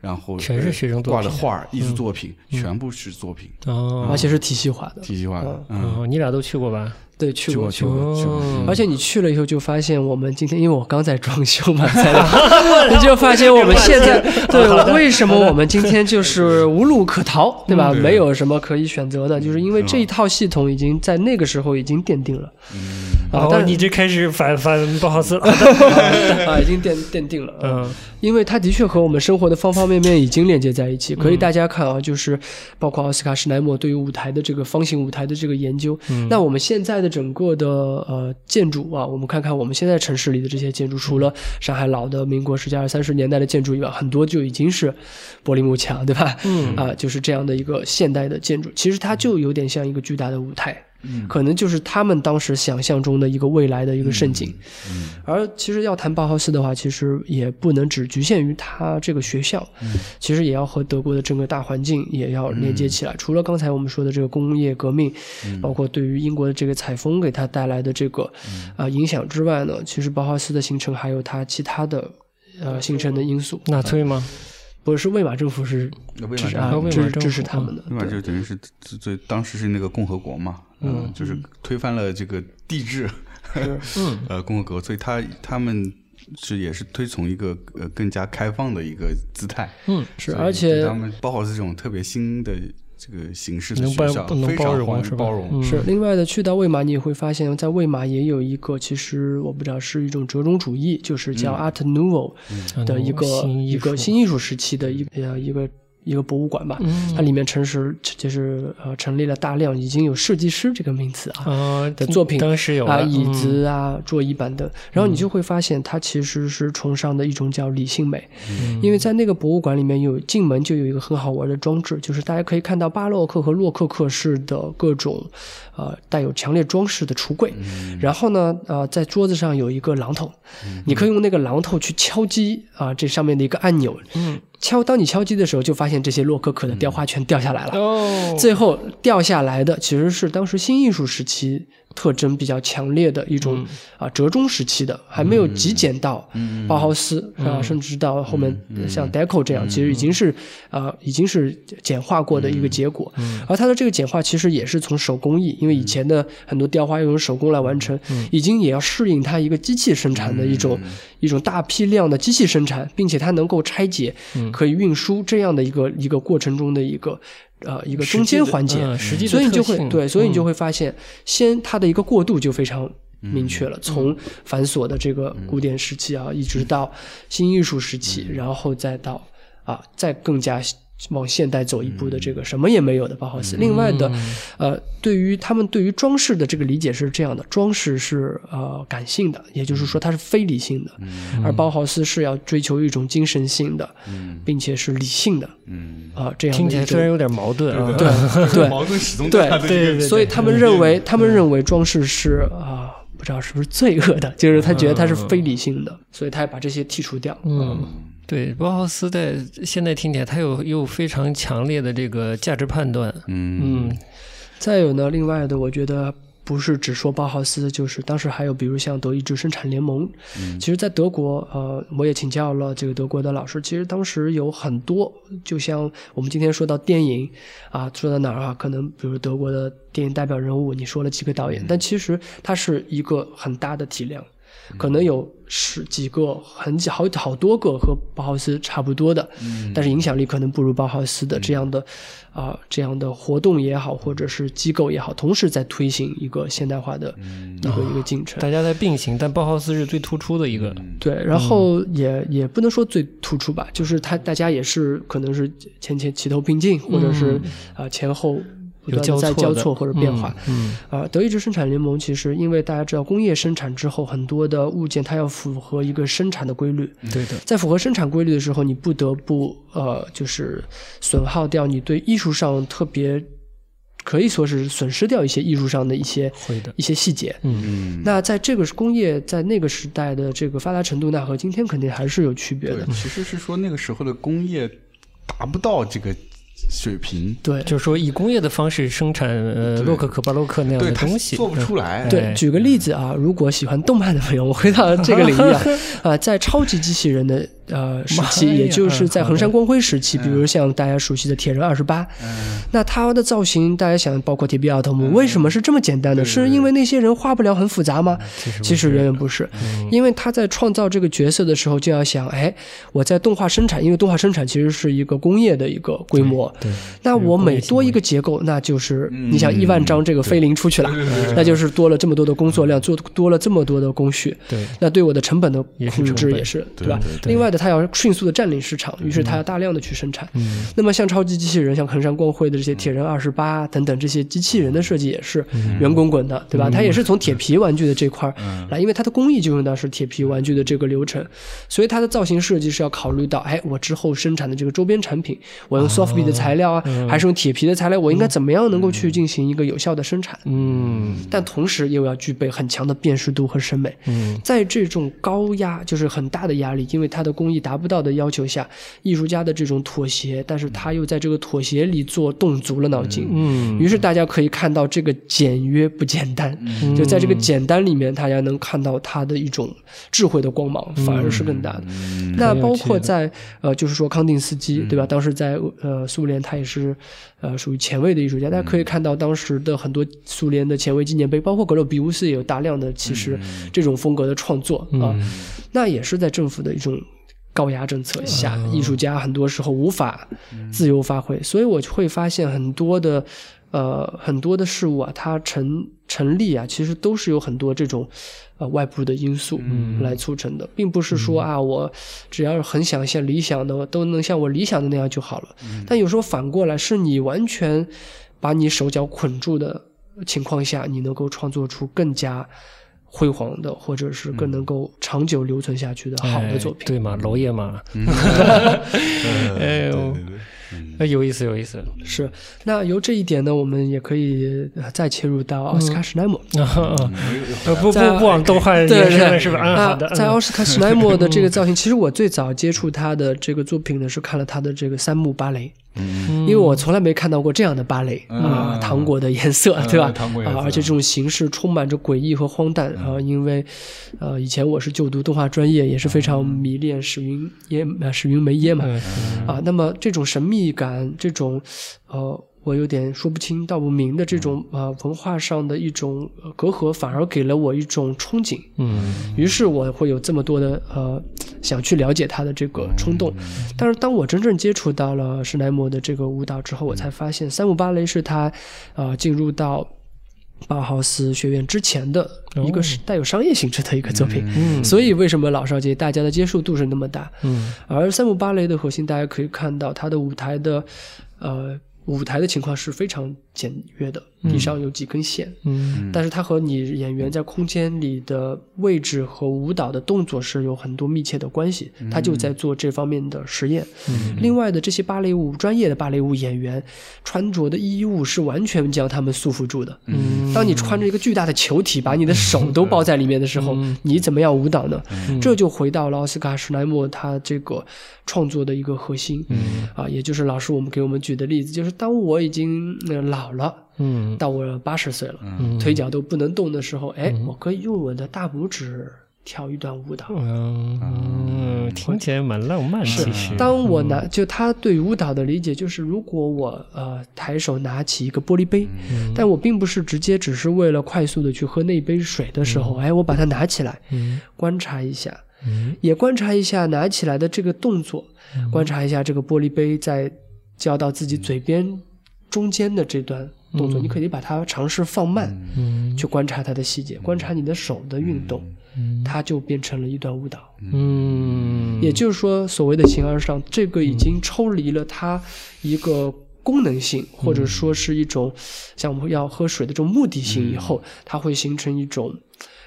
然后全是学生作品挂的画、嗯、艺术作品、嗯、全部是作品、哦嗯、而且是体系化的体系化的、哦嗯哦、你俩都去过吧？对，去过去过去过、嗯。而且你去了以后就发现，我们今天因为我刚在装修嘛，你就发现我们现在对为什么我们今天就是无路可逃，对吧、嗯？没有什么可以选择的，就是因为这一套系统已经在那个时候已经奠定了。嗯啊、但你就开始反反不好思了啊，已经奠奠定了、啊。嗯，因为它的确和我们生活的方方面面已经连接在一起。可以大家看啊，就是包括奥斯卡史奈默对于舞台的这个方形舞台的这个研究。嗯、那我们现在的整个的呃建筑啊，我们看看我们现在城市里的这些建筑，除了上海老的民国十几二三十年代的建筑以外，很多就已经是玻璃幕墙，对吧？嗯啊，就是这样的一个现代的建筑，其实它就有点像一个巨大的舞台。嗯、可能就是他们当时想象中的一个未来的一个盛景、嗯嗯、而其实要谈包豪斯的话，其实也不能只局限于他这个学校、嗯、其实也要和德国的整个大环境也要连接起来、嗯、除了刚才我们说的这个工业革命、嗯、包括对于英国的这个采风给他带来的这个啊、嗯呃、影响之外呢，其实包豪斯的形成还有他其他的呃形成的因素。纳粹吗？不是，魏玛政府是支持他们的。魏玛就等于是最当时是那个共和国嘛，嗯、呃，就是推翻了这个帝制，嗯，呃，共和国，所以他他们是也是推崇一个呃更加开放的一个姿态，嗯，是，而且他们包括这种特别新的。这个形式的学校能包容，是包容是。另外的，去到魏玛，你也会发现，在魏玛也有一个，其实我不知道是一种折中主义，就是叫 Art Nouveau 的一个、嗯嗯、一个新艺术时期的一个一个一个博物馆吧。嗯、它里面成实就是呃成立了大量已经有设计师这个名词啊、呃、的作品，当时有啊、嗯、椅子啊桌椅板凳，然后你就会发现它其实是崇尚的一种叫理性美、嗯、因为在那个博物馆里面有进门就有一个很好玩的装置，就是大家可以看到巴洛克和洛可可式的各种呃带有强烈装饰的橱柜、嗯、然后呢呃在桌子上有一个榔头、嗯、你可以用那个榔头去敲击啊、呃、这上面的一个按钮，嗯敲，当你敲击的时候，就发现这些洛可可的雕花全掉下来了、嗯。最后掉下来的其实是当时新艺术时期特征比较强烈的一种、嗯、啊折中时期的，还没有极简到包豪斯、嗯、啊，甚至到后面像 Deco 这样，嗯、其实已经是呃已经是简化过的一个结果、嗯嗯。而它的这个简化其实也是从手工艺，因为以前的很多雕花要用手工来完成，嗯、已经也要适应它一个机器生产的一种、嗯、一种大批量的机器生产，并且它能够拆解。嗯，可以运输这样的一个一个过程中的一个呃一个中间环节，呃、所以你就会对，所以你就会发现，嗯、先它的一个过渡就非常明确了，嗯、从繁琐的这个古典时期啊，嗯、一直到新艺术时期，嗯、然后再到啊再更加往现代走一步的这个什么也没有的包豪斯。另外的，呃，对于他们对于装饰的这个理解是这样的：装饰是呃感性的，也就是说它是非理性的；而包豪斯是要追求一种精神性的，并且是理性的。嗯啊，这样听起来虽然有点矛盾啊，对对，矛盾始终在对对对，所以他们认为他们认为装饰是啊。不知道是不是罪恶的，就是他觉得他是非理性的，嗯、所以他把这些剔除掉。嗯，对，包豪斯在现在听起来，他有有非常强烈的这个价值判断。嗯嗯，再有呢，另外的，我觉得。不是只说包豪斯，就是当时还有比如像德意志生产联盟、嗯、其实在德国呃，我也请教了这个德国的老师，其实当时有很多，就像我们今天说到电影啊，说到哪儿啊，可能比如德国的电影代表人物你说了几个导演、嗯、但其实它是一个很大的体量，可能有十几个很好好多个和包豪斯差不多的、嗯、但是影响力可能不如包豪斯的这样的啊、嗯呃、这样的活动也好，或者是机构也好，同时在推行一个现代化的一个、嗯、一个进程、哦、大家在并行，但包豪斯是最突出的一个、嗯、对，然后也、嗯、也不能说最突出吧，就是他大家也是可能是前前齐头并进，或者是啊、呃、前后有交在交错或者变化，嗯嗯、啊，德意志生产联盟其实因为大家知道工业生产之后很多的物件它要符合一个生产的规律，对的，在符合生产规律的时候，你不得不呃就是损耗掉你对艺术上特别。可以说是损失掉一些艺术上的一些一些细节。嗯，那在这个工业在那个时代的这个发达程度，那和今天肯定还是有区别的。其实是说那个时候的工业达不到这个。水平，对，就是说以工业的方式生产呃洛可可巴洛克那样的东西做不出来。对，举个例子啊，如果喜欢动漫的朋友，我回到这个领域啊，啊、呃，在超级机器人的呃时期，也就是在衡山光辉时期，比如像大家熟悉的铁人二十八，那他的造型大家想，包括铁臂奥特姆，为什么是这么简单的？是因为那些人画不了很复杂吗？其实远远不是，因为他在创造这个角色的时候就要想，哎，我在动画生产，因为动画生产其实是一个工业的一个规模，那我每多一个结构，那就是你想一万张这个菲林出去了，那就是多了这么多的工作量，做多了这么多的工序，那对我的成本的控制也是，对吧？另外的，他要迅速的占领市场，于是他要大量的去生产。嗯、那么像超级机器人，像衡山光辉的这些铁人二十八等等这些机器人的设计也是圆滚滚的，对吧？它也是从铁皮玩具的这块来，因为它的工艺就用到是铁皮玩具的这个流程，所以它的造型设计是要考虑到，哎，我之后生产的这个周边产品，我用 soft B 的材料啊，哦、还是用铁皮的材料，我应该怎么样能够去进行一个有效的生产？嗯，但同时又要具备很强的辨识度和审美。嗯，在这种高压就是很大的压力，因为它的工工艺达不到的要求下，艺术家的这种妥协，但是他又在这个妥协里做动足了脑筋。嗯，于是大家可以看到这个简约不简单，嗯、就在这个简单里面，大家能看到他的一种智慧的光芒，嗯、反而是更大的。嗯、那包括在呃，就是说康定斯基，对吧？当时在呃苏联，他也是呃属于前卫的艺术家。大家可以看到当时的很多苏联的前卫纪念碑，包括格鲁比乌斯也有大量的其实这种风格的创作啊、呃嗯。那也是在政府的一种高压政策下，艺术家很多时候无法自由发挥，所以我会发现很多的呃很多的事物啊，它成成立啊，其实都是有很多这种呃外部的因素来促成的，并不是说啊我只要很想像理想的都能像我理想的那样就好了，但有时候反过来是你完全把你手脚捆住的情况下，你能够创作出更加辉煌的，或者是更能够长久留存下去的好的作品，哎、对嘛？娄烨嘛，哎呦，哎有意思，有意思。是，那由这一点呢，我们也可以再切入到奥斯卡·史奈姆。不不不往动画延伸了，是吧？啊，好的。在奥斯卡·史奈姆的这个造型，其实我最早接触他的这个作品呢，是看了他的这个三幕芭蕾。因为我从来没看到过这样的芭蕾啊，糖果的颜色，对吧？啊，而且这种形式充满着诡异和荒诞啊。因为，呃，以前我是就读动画专业，也是非常迷恋史云耶、史云梅耶嘛，啊，那么这种神秘感，这种，呃。我有点说不清道不明的这种呃文化上的一种隔阂，反而给了我一种憧憬。嗯，于是我会有这么多的呃想去了解他的这个冲动。但是当我真正接触到了史奈姆的这个舞蹈之后，我才发现三幕芭蕾是他呃进入到巴豪斯学院之前的一个是带有商业性质的一个作品，嗯嗯、所以为什么老少皆宜，大家的接受度是那么大？嗯，而三幕芭蕾的核心，大家可以看到他的舞台的呃。舞台的情况是非常简约的，地上有几根线，嗯，但是它和你演员在空间里的位置和舞蹈的动作是有很多密切的关系，他就在做这方面的实验。嗯、另外的这些芭蕾舞专业的芭蕾舞演员穿着的衣物是完全将他们束缚住的。嗯，当你穿着一个巨大的球体把你的手都包在里面的时候，嗯、你怎么样舞蹈呢？嗯、这就回到了奥斯卡·史奈姆他这个创作的一个核心。嗯，啊，也就是老师我们给我们举的例子，就是当我已经老了，嗯，到我八十岁了，嗯，腿脚都不能动的时候，哎，嗯、我可以用我的大拇指跳一段舞蹈。嗯，嗯听起来蛮浪漫。是，当我拿就他对舞蹈的理解就是，如果我呃抬手拿起一个玻璃杯，嗯、但我并不是直接只是为了快速的去喝那杯水的时候，嗯、哎，我把它拿起来，嗯、观察一下。也观察一下拿起来的这个动作，嗯、观察一下这个玻璃杯在交到自己嘴边中间的这段动作，嗯、你可以把它尝试放慢，嗯、去观察它的细节，观察你的手的运动，嗯、它就变成了一段舞蹈。嗯，也就是说所谓的形而上，这个已经抽离了它一个功能性，或者说是一种像我们要喝水的这种目的性以后，它会形成一种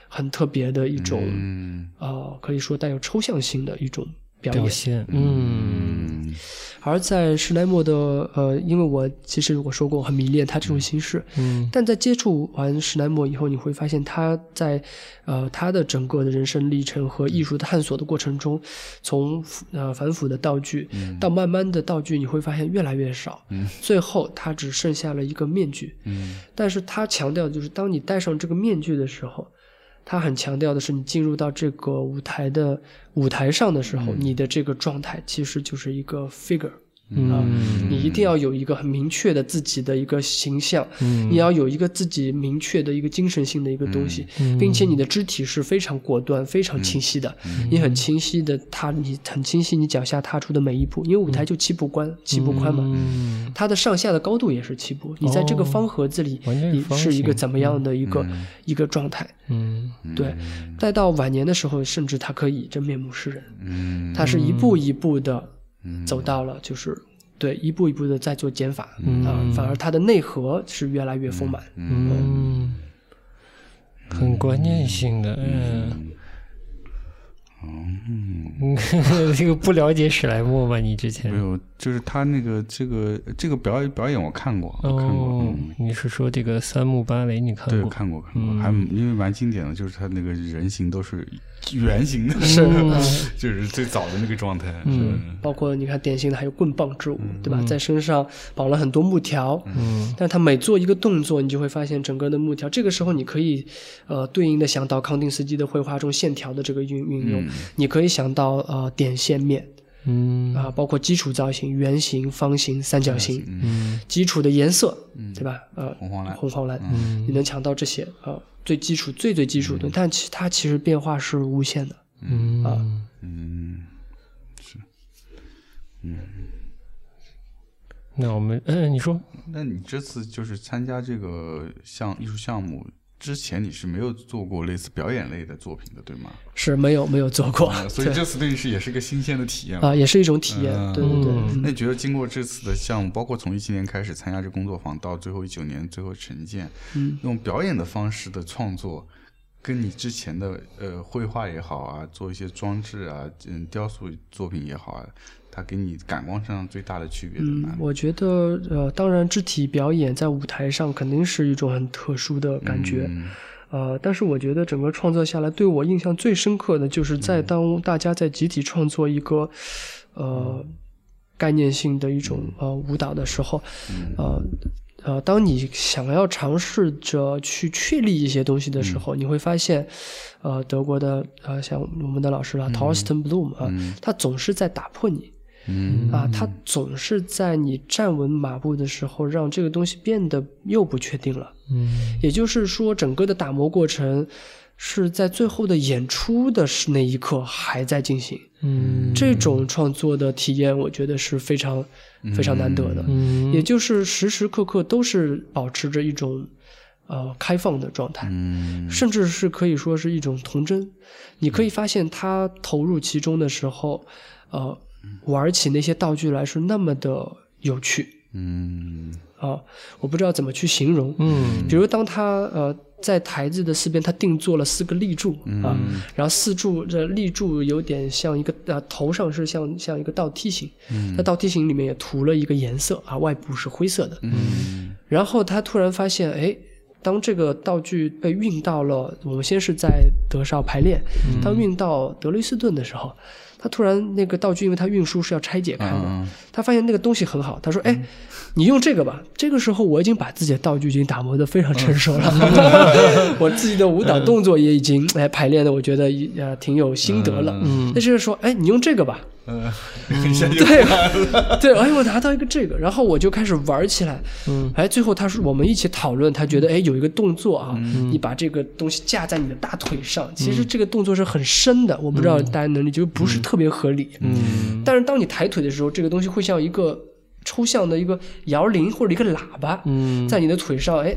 很特别的一种，嗯、呃，可以说带有抽象性的一种表演。表现，嗯。而在史奈姆的呃，因为我其实我说过很迷恋他这种形式，嗯，但在接触完史奈姆以后，你会发现他在呃他的整个的人生历程和艺术的探索的过程中，从呃反腐的道具，嗯、到慢慢的道具，你会发现越来越少，嗯、最后他只剩下了一个面具。嗯，但是他强调的就是，当你戴上这个面具的时候，他很强调的是，你进入到这个舞台的舞台上的时候，嗯、你的这个状态其实就是一个 figure。嗯、啊，你一定要有一个很明确的自己的一个形象，嗯、你要有一个自己明确的一个精神性的一个东西，嗯、并且你的肢体是非常果断、嗯、非常清晰的，嗯、你很清晰的踏，你很清晰你脚下踏出的每一步，因为舞台就七步宽，嗯、七步宽嘛，嗯、它的上下的高度也是七步，哦、你在这个方盒子里，你是一个怎么样的一个、嗯、一个状态？嗯，对。再到晚年的时候，甚至他可以真面目示人，嗯，他是一步一步的。走到了就是对一步一步的在做减法，嗯呃、反而它的内核是越来越丰满，嗯嗯、很观念性的，嗯嗯、这个不了解史莱默吧？你之前没有，就是他那个这个这个表演表演我看过，我看过。哦嗯、你是说这个三幕芭蕾你看过？对，看过看过，嗯、还因为蛮经典的，就是他那个人形都是。圆形的是，嗯、就是最早的那个状态，嗯、包括你看典型的还有棍棒之舞，嗯、对吧？在身上绑了很多木条，嗯，但他每做一个动作，你就会发现整个的木条。这个时候，你可以呃对应的想到康定斯基的绘画中线条的这个运运用，嗯、你可以想到呃点线面。嗯啊，包括基础造型，圆形、方形、三角形，嗯，基础的颜色，嗯，对吧？呃，红黄蓝，红黄蓝，嗯，你能抢到这些啊，呃，最基础、最最基础的，嗯、但其它其实变化是无限的，嗯啊，嗯，是，嗯，那我们，嗯，你说，那你这次就是参加这个项艺术项目。之前你是没有做过类似表演类的作品的，对吗？是没有没有做过，嗯，所以这次对你是也是个新鲜的体验啊，也是一种体验，嗯、对对对。嗯、那你觉得经过这次的项目，包括从一七年开始参加这工作坊，到最后一九年最后呈现，嗯、用表演的方式的创作，跟你之前的呃绘画也好啊，做一些装置啊，嗯，雕塑作品也好啊。它给你感官上最大的区别在哪里？嗯，我觉得呃，当然肢体表演在舞台上肯定是一种很特殊的感觉，嗯、呃，但是我觉得整个创作下来，对我印象最深刻的就是在当大家在集体创作一个，嗯、呃概念性的一种呃舞蹈的时候，嗯、呃。呃，当你想要尝试着去确立一些东西的时候，嗯、你会发现，呃，德国的呃，像我们的老师啦，嗯、Torsten Bloom 啊，嗯、他总是在打破你。嗯啊，他总是在你站稳马步的时候，让这个东西变得又不确定了。嗯，也就是说，整个的打磨过程是在最后的演出的那一刻还在进行。嗯，这种创作的体验，我觉得是非常非常难得的。嗯，也就是时时刻刻都是保持着一种。呃，开放的状态，嗯、甚至是可以说是一种童真。你可以发现他投入其中的时候，呃，玩起那些道具来是那么的有趣。嗯，啊，我不知道怎么去形容。嗯，比如当他呃在台子的四边，他定做了四个立柱啊，嗯、然后四柱这立柱有点像一个呃头上是像像一个倒梯形，嗯、在倒梯形里面也涂了一个颜色啊，外部是灰色的。嗯，然后他突然发现，哎。当这个道具被运到了，我们先是在德绍排练，嗯、当运到德累斯顿的时候，他突然那个道具，因为他运输是要拆解开的，嗯、他发现那个东西很好，他说：“哎，你用这个吧。”这个时候我已经把自己的道具已经打磨得非常成熟了，嗯、我自己的舞蹈动作也已经哎排练的，我觉得呃挺有心得了。嗯，但是说：“哎，你用这个吧。”嗯，对对，哎，我拿到一个这个，然后我就开始玩起来。嗯，哎，最后他说我们一起讨论，他觉得哎有一个动作啊，嗯、你把这个东西架在你的大腿上，其实这个动作是很深的，嗯、我不知道大家能力就不是特别合理。嗯，但是当你抬腿的时候，这个东西会像一个抽象的一个摇铃或者一个喇叭，嗯、在你的腿上哎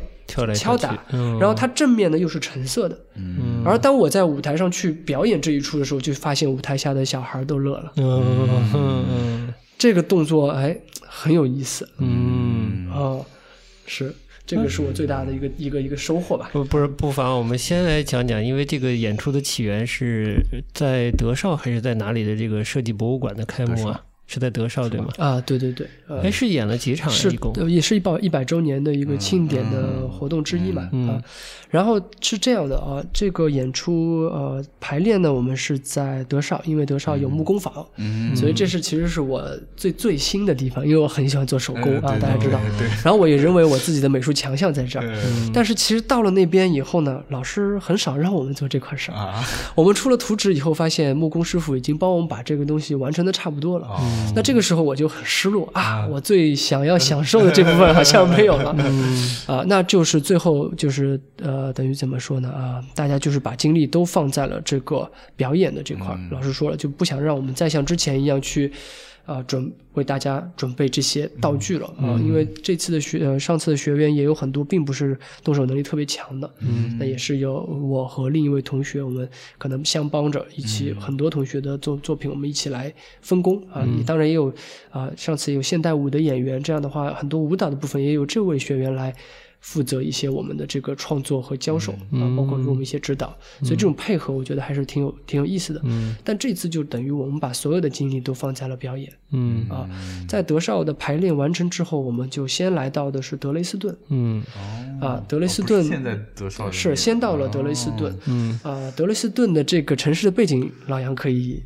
敲打，哦、然后它正面的又是橙色的。嗯，而当我在舞台上去表演这一出的时候，就发现舞台下的小孩都乐了。嗯嗯嗯，这个动作哎很有意思。嗯哦，是这个是我最大的一个、嗯、一个一个收获吧。不不是不妨我们先来讲讲，因为这个演出的起源是在德绍还是在哪里的这个设计博物馆的开幕啊？是在德绍对吗？啊，对对对，呃、哎，是演了几场？是，也是一百一百周年的一个庆典的活动之一嘛。嗯嗯、啊，然后是这样的啊，这个演出呃排练呢，我们是在德绍，因为德绍有木工坊，嗯、所以这是其实是我最最新的地方，因为我很喜欢做手工、嗯、啊，大家知道。对。然后我也认为我自己的美术强项在这儿，嗯、但是其实到了那边以后呢，老师很少让我们做这块事儿、啊、我们出了图纸以后，发现木工师傅已经帮我们把这个东西完成的差不多了。哦，那这个时候我就很失落啊！我最想要享受的这部分好像没有了、嗯、啊，那就是最后就是呃，等于怎么说呢啊？大家就是把精力都放在了这个表演的这块。嗯、老师说了，就不想让我们再像之前一样去啊、呃、准为大家准备这些道具了、嗯、啊，因为这次的学呃上次的学员也有很多并不是动手能力特别强的，嗯，那也是有我和另一位同学，我们可能相帮着一起、嗯、很多同学的作作品我们一起来分工啊，嗯、当然也有啊、呃、上次有现代舞的演员，这样的话很多舞蹈的部分也有这位学员来负责一些我们的这个创作和教授、嗯、啊，包括给我们一些指导、嗯、所以这种配合我觉得还是挺有挺有意思的、嗯、但这次就等于我们把所有的精力都放在了表演，嗯啊，在德绍的排练完成之后，我们就先来到的是德累斯顿，嗯啊，德累斯顿、哦、现在德绍是先到了德累斯顿，嗯、哦、啊，德累斯顿的这个城市的背景老杨可以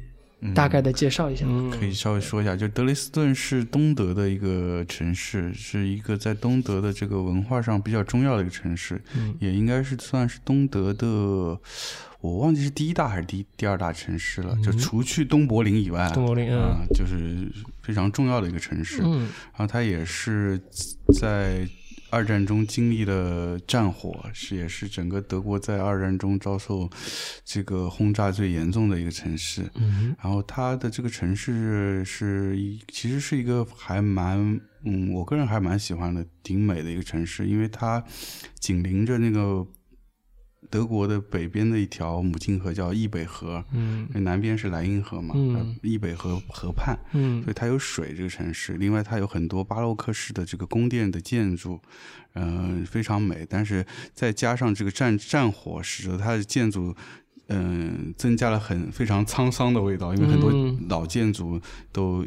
大概的介绍一下、嗯、可以稍微说一下，就德累斯顿是东德的一个城市，是一个在东德的这个文化上比较重要的一个城市、嗯、也应该是算是东德的，我忘记是第一大还是第第二大城市了，就除去东柏林以外，东柏林啊、呃，就是非常重要的一个城市、嗯、然后它也是在二战中经历了战火，是也是整个德国在二战中遭受这个轰炸最严重的一个城市。嗯、然后它的这个城市是其实是一个还蛮嗯，我个人还蛮喜欢的，挺美的一个城市，因为它紧邻着那个德国的北边的一条母亲河叫易北河，嗯，南边是莱茵河嘛，嗯，易北河河畔，嗯，所以它有水这个城市。另外，它有很多巴洛克式的这个宫殿的建筑，嗯、呃，非常美。但是再加上这个战战火，使得它的建筑，嗯、呃，增加了很非常沧桑的味道，因为很多老建筑都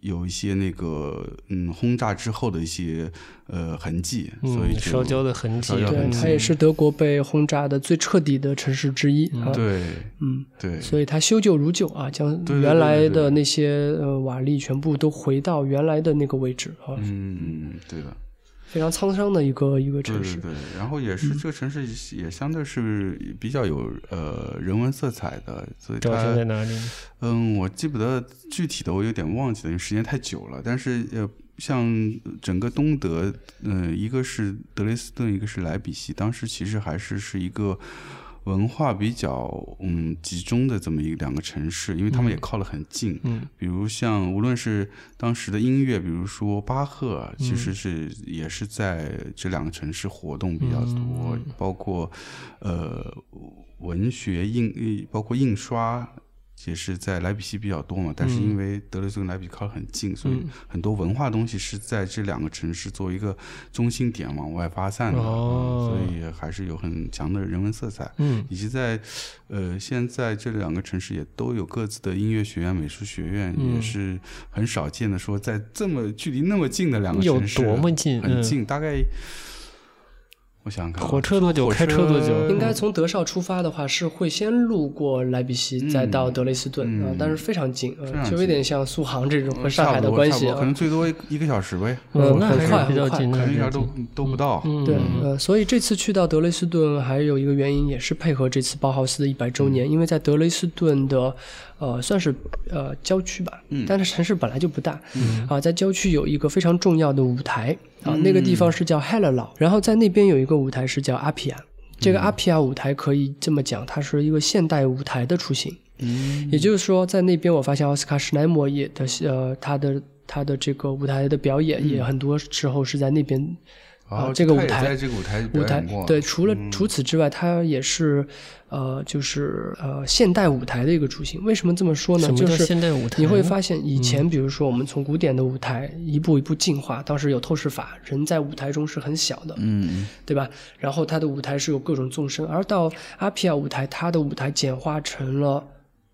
有一些那个嗯轰炸之后的一些呃痕迹，所以、嗯、烧焦的痕迹，对，它也是德国被轰炸的最彻底的城市之一、嗯、啊。对，嗯，对，所以它修旧如旧啊，将原来的那些呃瓦砾全部都回到原来的那个位置啊。嗯，对的。非常沧桑的一个一个城市，对对对，然后也是、嗯、这个城市也相对是比较有呃人文色彩的，所以它表现在哪里？嗯，我记不得具体的，我有点忘记了，因为时间太久了。但是呃，像整个东德，嗯、呃，一个是德累斯顿，一个是莱比锡，当时其实还是是一个文化比较嗯集中的这么一两个城市，因为他们也靠得很近，嗯，比如像无论是当时的音乐，比如说巴赫，其实是、嗯、也是在这两个城市活动比较多，嗯、包括呃文学印，包括印刷。也是在莱比锡比较多嘛，但是因为德累斯顿跟莱比锡靠得很近、嗯，所以很多文化东西是在这两个城市做一个中心点往外发散的，哦嗯、所以还是有很强的人文色彩。嗯，以及在呃现在这两个城市也都有各自的音乐学院、美术学院，嗯、也是很少见的。说在这么距离那么近的两个城市，有多么近？很近，嗯、大概。我想看火车多久？开车多久？应该从德绍出发的话，是会先路过莱比锡，嗯、再到德累斯顿啊、嗯呃，但是非常近，呃、就有点像苏杭这种和上海的关系、呃、可能最多一个小时呗。嗯，那很快，比较近，可能一点都都不到。嗯、对，呃，所以这次去到德累斯顿还有一个原因，也是配合这次包豪斯的一百周年，嗯、因为在德累斯顿的。呃，算是呃郊区吧，嗯，但是城市本来就不大，嗯啊，在郊区有一个非常重要的舞台啊，嗯、那个地方是叫 Hellerau， 然后在那边有一个舞台是叫阿皮亚，这个阿皮亚舞台可以这么讲，它是一个现代舞台的雏形，嗯，也就是说在那边我发现奥斯卡施奈默也的呃他的他的这个舞台的表演也很多时候是在那边。啊、哦，这个舞台，这个舞台，舞台对，除了、嗯、除此之外，它也是，呃，就是呃，现代舞台的一个雏形。为什么这么说呢？就是现代舞台，你会发现以前，比如说我们从古典的舞台一步一步进化，嗯、当时有透视法，人在舞台中是很小的，嗯，对吧？然后它的舞台是有各种纵深，而到阿皮亚舞台，它的舞台简化成了。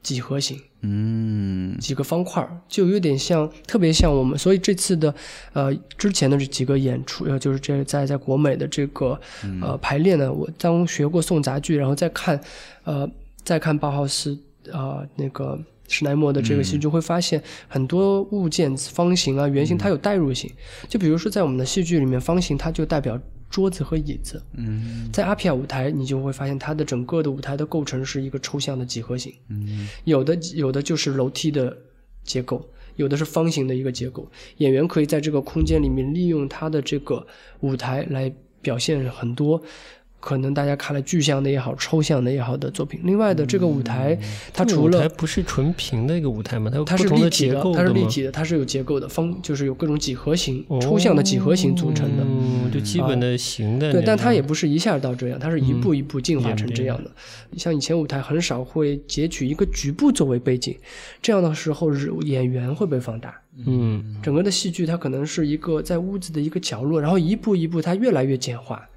几何形，嗯，几个方块，就有点像，特别像我们，所以这次的呃之前的这几个演出，呃就是这在在国美的这个呃排练呢，我当学过宋杂剧，然后再看呃再看包豪斯啊、呃、那个史奈默的这个戏剧，会发现很多物件方形啊圆形它有代入性，就比如说在我们的戏剧里面，方形它就代表桌子和椅子，嗯，在阿皮亚舞台你就会发现它的整个的舞台的构成是一个抽象的几何形，嗯，有的有的就是楼梯的结构，有的是方形的一个结构，演员可以在这个空间里面利用它的这个舞台来表现很多可能大家看了具象的也好抽象的也好的作品。另外的这个舞台、嗯、它除了舞台不是纯平的一个舞台吗？它是立体的，它是立体的，它是有结构的，方就是有各种几何形、哦、抽象的几何形组成的、嗯、就基本的形的、啊、对，但它也不是一下到这样，它是一步一步进化成这样的、嗯、像以前舞台很少会截取一个局部作为背景，这样的时候演员会被放大，嗯，整个的戏剧它可能是一个在屋子的一个角落，然后一步一步它越来越简化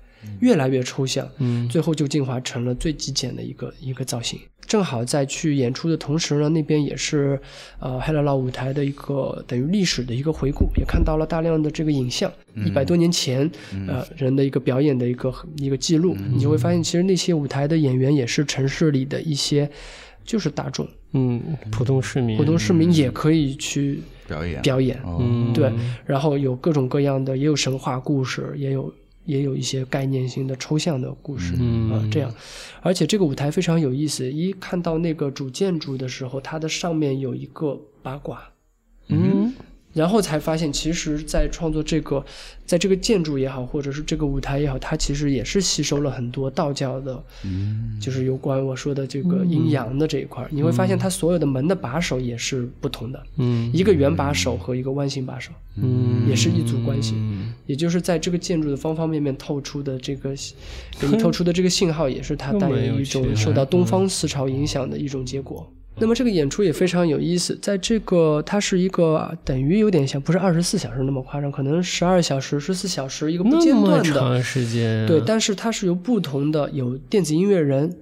越来越抽象，嗯，最后就进化成了最极简的一个一个造型。正好在去演出的同时呢，那边也是呃海拉老舞台的一个等于历史的一个回顾，也看到了大量的这个影像，一百、嗯、多年前、嗯、呃人的一个表演的一个一个记录、嗯、你就会发现其实那些舞台的演员也是城市里的一些就是大众，嗯，普通市民，普通市民也可以去表演表演、哦、对，然后有各种各样的，也有神话故事，也有也有一些概念性的抽象的故事啊、嗯呃，这样，而且这个舞台非常有意思。一看到那个主建筑的时候，它的上面有一个八卦，嗯，然后才发现，其实，在创作这个，在这个建筑也好，或者是这个舞台也好，它其实也是吸收了很多道教的，嗯，就是有关我说的这个阴阳的这一块。嗯、你会发现，它所有的门的把手也是不同的，嗯，一个圆把手和一个弯形把手，嗯，也是一组关系。嗯也就是在这个建筑的方方面面透出的这个给你透出的这个信号，也是它带有一种受到东方思潮影响的一种结果。那么这个演出也非常有意思，在这个它是一个、啊、等于有点像不是二十四小时那么夸张，可能十二小时十四小时一个不间断的那么长时间、啊、对，但是它是由不同的，有电子音乐人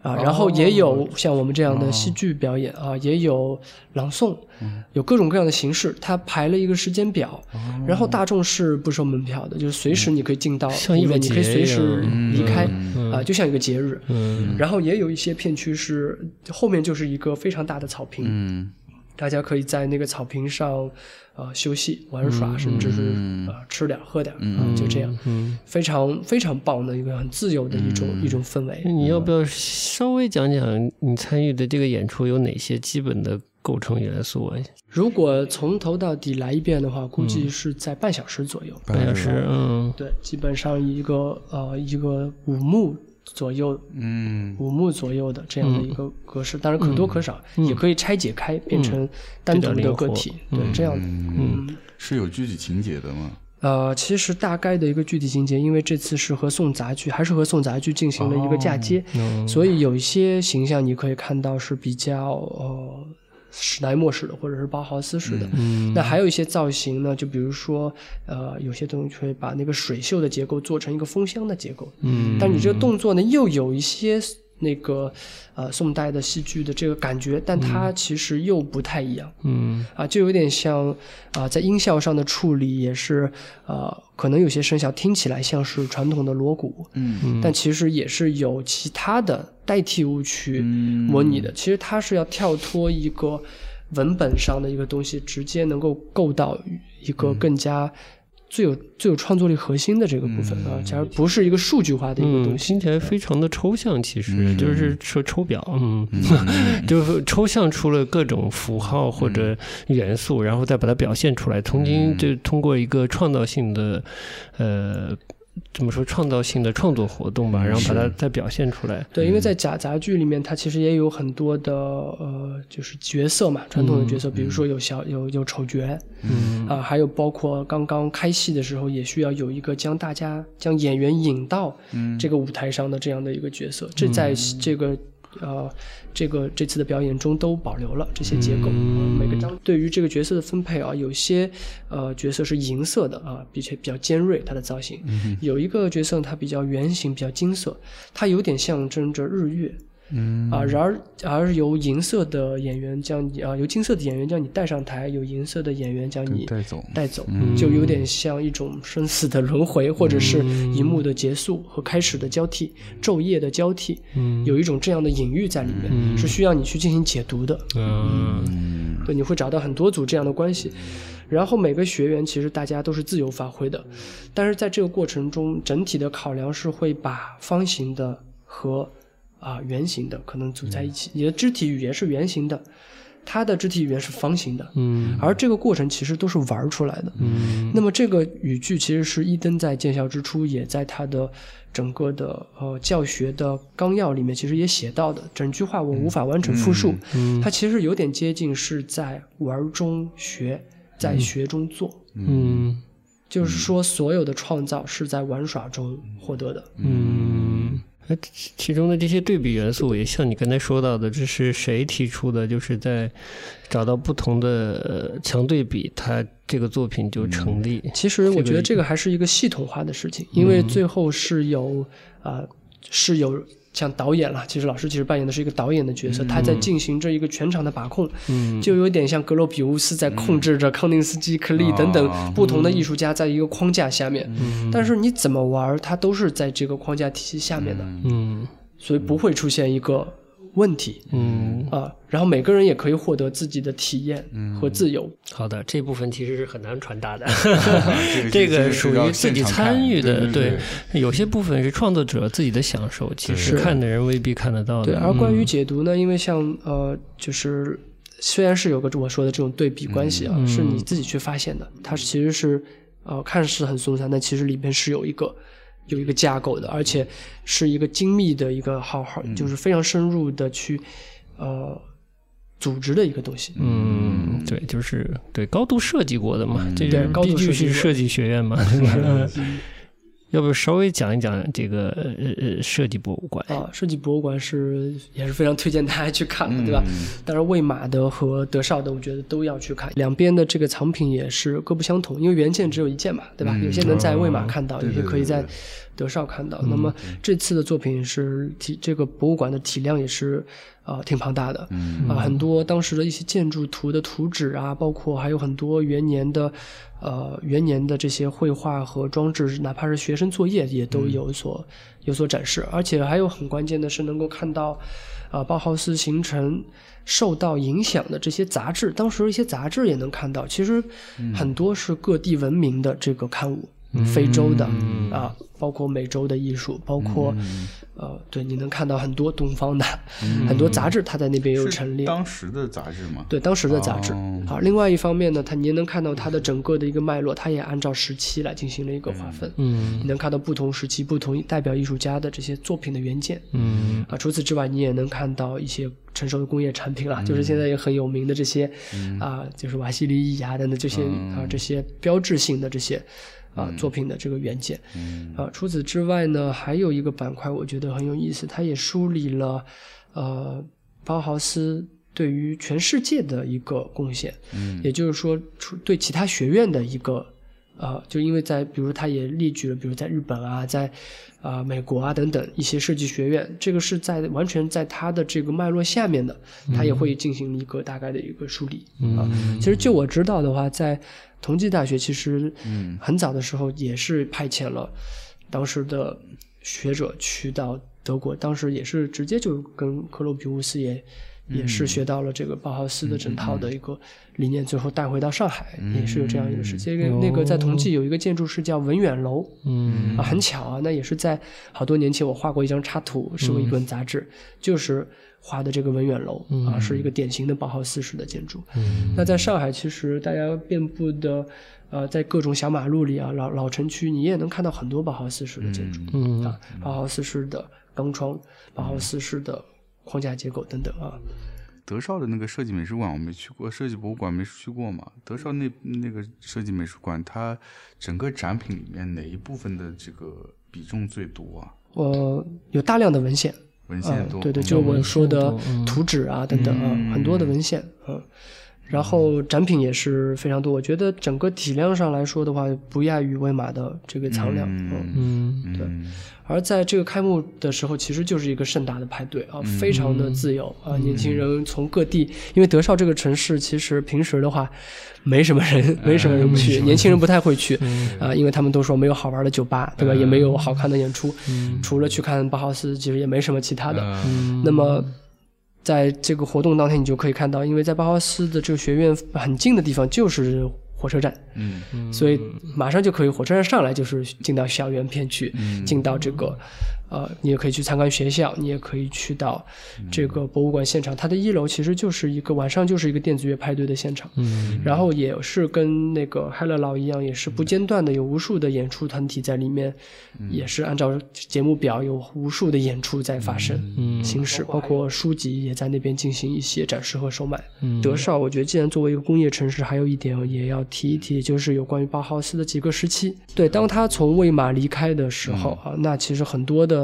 啊，然后也有像我们这样的戏剧表演、哦、啊，也有朗诵、嗯、有各种各样的形式，它排了一个时间表、哦、然后大众是不收门票的，就是随时你可以进到、嗯、你可以随时离开、嗯、啊，就像一个节日、嗯、然后也有一些片区是后面就是一个非常大的草坪、嗯、大家可以在那个草坪上呃休息玩耍、嗯、甚至是、呃、吃点喝点、嗯呃、就这样、嗯、非常非常棒的一个很自由的一种、嗯、一种氛围。你要不要稍微讲讲你参与的这个演出有哪些基本的构成元素啊？如果从头到底来一遍的话，估计是在半小时左右、嗯、半小时，嗯，对，基本上一个呃一个五幕左右，嗯，五幕左右的这样的一个格式，嗯、当然可多可少，嗯、也可以拆解开、嗯、变成单独的个体，嗯、对，这样的。嗯，嗯是有具体情节的吗？呃，其实大概的一个具体情节，因为这次是和宋杂剧，还是和宋杂剧进行了一个嫁接，哦、所以有一些形象你可以看到是比较呃。史奈默式的或者是包豪斯式的、嗯、那还有一些造型呢，就比如说呃，有些东西会把那个水袖的结构做成一个风箱的结构，嗯，但你这个动作呢又有一些那个呃宋代的戏剧的这个感觉，但它其实又不太一样，嗯啊，就有点像啊、呃，在音效上的处理也是呃，可能有些声效听起来像是传统的锣鼓，嗯，但其实也是有其他的代替物去模拟的、嗯、其实它是要跳脱一个文本上的一个东西，直接能够够到一个更加、嗯最有最有创作力核心的这个部分啊，假如不是一个数据化的一个东西，听起来非常的抽象。其实就是说抽表，嗯，就是抽象出了各种符号或者元素，然后再把它表现出来，重新就通过一个创造性的，呃。怎么说创造性的创作活动吧，然后把它再表现出来。对，因为在假杂剧里面，它其实也有很多的呃，就是角色嘛，传统的角色，嗯、比如说有小有有丑角，嗯啊、呃，还有包括刚刚开戏的时候，也需要有一个将大家将演员引到这个舞台上的这样的一个角色，嗯、这在这个。呃，这个这次的表演中都保留了这些结构。嗯、每个章对于这个角色的分配啊，有些呃角色是银色的啊，比较比较尖锐，它的造型。嗯、有一个角色它比较圆形，比较金色，它有点象征着日月。嗯啊，然而而由银色的演员将你啊，由金色的演员将你带上台，由银色的演员将你带走，带走、嗯，就有点像一种生死的轮回，或者是一幕的结束和开始的交替，昼夜的交替，嗯，有一种这样的隐喻在里面，嗯、是需要你去进行解读的。嗯，嗯对，你会找到很多组这样的关系。然后每个学员其实大家都是自由发挥的，但是在这个过程中，整体的考量是会把方形的和啊、呃、圆形的可能组在一起。你的肢体语言是圆形的，他的肢体语言是方形的，嗯，而这个过程其实都是玩出来的。嗯，那么这个语句其实是伊登在建校之初，也在他的整个的呃教学的纲要里面其实也写到的。整句话我无法完整复述，嗯，它其实有点接近是在玩中学。在学中做，嗯，就是说所有的创造是在玩耍中获得的，嗯，其中的这些对比元素也像你刚才说到的，这是谁提出的？就是在找到不同的、呃、强对比，它这个作品就成立、嗯。其实我觉得这个还是一个系统化的事情，因为最后是有啊、呃，是有。像导演了，其实老师其实扮演的是一个导演的角色，嗯、他在进行这一个全场的把控，嗯、就有点像格罗比乌斯在控制着康定斯基、克利等等不同的艺术家在一个框架下面，嗯、但是你怎么玩，他都是在这个框架体系下面的，嗯、所以不会出现一个问题，嗯啊，然后每个人也可以获得自己的体验和自由。嗯、好的，这部分其实是很难传达的，这个属于自己参与的，对, 对, 对, 对, 对，有些部分是创作者自己的享受，其实看的人未必看得到的。对，而关于解读呢，因为像呃，就是虽然是有个我说的这种对比关系啊，嗯、是你自己去发现的，它其实是呃看似很松散，但其实里面是有一个。有一个架构的，而且是一个精密的一个好好，就是非常深入的去，呃，组织的一个东西。嗯，对，就是对高度设计过的嘛，嗯、这个毕竟是设计学院嘛。要不稍微讲一讲这个呃设计博物馆啊？设计博物馆是也是非常推荐大家去看的，对吧？嗯、当然魏玛的和德绍的，我觉得都要去看。两边的这个藏品也是各不相同，因为原件只有一件嘛，对吧？嗯、有些能在魏玛看到，有些可以在德绍看到。嗯、那么这次的作品是体这个博物馆的体量也是啊、呃、挺庞大的，嗯、啊很多当时的一些建筑图的图纸啊，包括还有很多元年的。呃，元年的这些绘画和装置，哪怕是学生作业，也都有所、嗯、有所展示。而且还有很关键的是，能够看到，啊，包豪斯形成受到影响的这些杂志，当时一些杂志也能看到。其实很多是各地文明的这个刊物，嗯、非洲的、嗯、啊，包括美洲的艺术，包括、嗯、呃，对，你能看到很多东方的、嗯、很多杂志，它在那边有陈列。当时的杂志吗？对，当时的杂志。哦、好，另外一方面呢，它你也能看到它的整个的。一个脉络，它也按照时期来进行了一个划分。嗯，你能看到不同时期、不同代表艺术家的这些作品的原件。嗯，啊，除此之外，你也能看到一些成熟的工业产品了、啊，嗯、就是现在也很有名的这些，嗯、啊，就是瓦西里伊牙等等这些、嗯、啊，这些标志性的这些啊、嗯、作品的这个原件。嗯，啊，除此之外呢，还有一个板块我觉得很有意思，它也梳理了呃包豪斯。对于全世界的一个贡献，嗯，也就是说，对其他学院的一个，呃，就因为在，比如他也例举了，比如在日本啊，在啊、呃、美国啊等等一些设计学院，这个是在完全在他的这个脉络下面的，他也会进行一个大概的一个梳理、嗯、啊。其实就我知道的话，在同济大学其实很早的时候也是派遣了当时的学者去到德国，当时也是直接就跟克罗比乌斯也。也是学到了这个包豪斯的整套的一个理念，最后带回到上海，嗯、也是有这样一个事情。嗯、那个在同济有一个建筑师叫文远楼，嗯啊，很巧啊，那也是在好多年前我画过一张插图，是一本杂志，嗯、就是画的这个文远楼、嗯、啊，是一个典型的包豪斯式的建筑。嗯、那在上海，其实大家遍布的。呃，在各种小马路里啊，老老城区，你也能看到很多包豪斯式的建筑，嗯啊，包豪斯式的钢窗，包豪斯式的框架结构等等啊。德绍的那个设计美术馆我没去过，设计博物馆没去过嘛？德绍那那个设计美术馆，它整个展品里面哪一部分的这个比重最多啊？呃，有大量的文献，文献多，呃、对对，就我说的图纸啊、嗯、等等啊，很多的文献啊。然后展品也是非常多，我觉得整个体量上来说的话，不亚于魏玛的这个藏量。嗯，嗯对。而在这个开幕的时候其实就是一个盛大的派对啊，非常的自由啊，年轻人从各地，因为德绍这个城市其实平时的话没什么人没什么人去，年轻人不太会去啊，因为他们都说没有好玩的酒吧，对吧，也没有好看的演出，除了去看巴浩斯其实也没什么其他的。那么在这个活动当天你就可以看到，因为在巴浩斯的这个学院很近的地方就是火车站，嗯，所以马上就可以火车站上来就是进到校园片区，嗯，进到这个呃，你也可以去参观学校，你也可以去到这个博物馆现场，它的一楼其实就是一个晚上就是一个电子乐派对的现场，嗯，然后也是跟那个Hellerau一样，也是不间断的有无数的演出团体在里面，嗯，也是按照节目表有无数的演出在发生，嗯，形式包括书籍也在那边进行一些展示和售卖，嗯，德绍我觉得既然作为一个工业城市，还有一点也要提一提，就是有关于Bauhaus的几个时期。对，当他从魏玛离开的时候啊，那其实很多的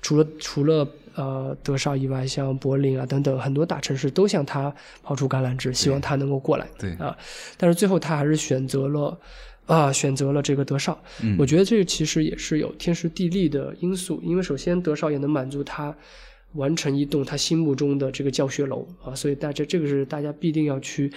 除了除了呃德绍以外，像柏林啊等等很多大城市都向他抛出橄榄枝，希望他能够过来。对啊，但是最后他还是选择了啊选择了这个德绍。嗯，我觉得这个其实也是有天时地利的因素，因为首先德绍也能满足他完成一栋他心目中的这个教学楼啊，所以大家这个是大家必定要去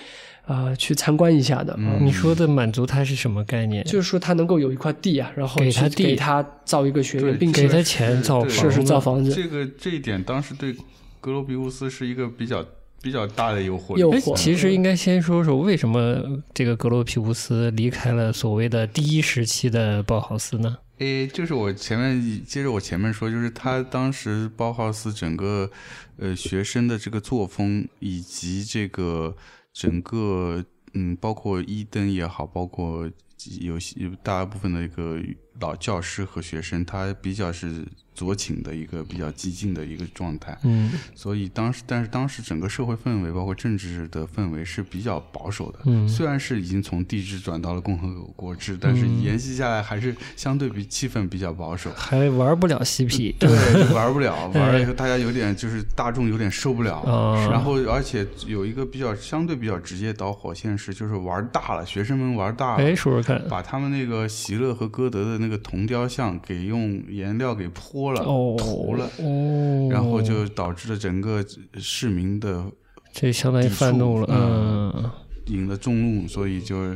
啊、呃、去参观一下的。嗯，你说的满足他是什么概念？就是说他能够有一块地啊，然后给他地，给他造一个学院，并且给他钱造房子，是造房子。这个这一点当时对格罗比乌斯是一个比较。比较大的诱惑，诱惑。其实应该先说说为什么这个格罗皮乌斯离开了所谓的第一时期的包豪斯呢？诶，就是我前面接着我前面说，就是他当时包豪斯整个呃学生的这个作风，以及这个整个嗯，包括伊登也好，包括有大部分的一个老教师和学生，他比较是左倾的一个比较激进的一个状态，嗯，所以当时但是当时整个社会氛围包括政治的氛围是比较保守的，嗯，虽然是已经从帝制转到了共和国制，但是延续下来还是相对比气氛比较保守，还玩不了嬉皮，对，玩不了，玩了以后大家有点就是大众有点受不了，嗯，然后而且有一个比较相对比较直接导火线是就是玩大了，学生们玩大了，哎，说说看，把他们那个席勒和歌德的那个铜雕像给用颜料给泼了，哦，涂了，哦，然后就导致了整个市民的这相当于愤怒了，嗯，引了众怒，所以就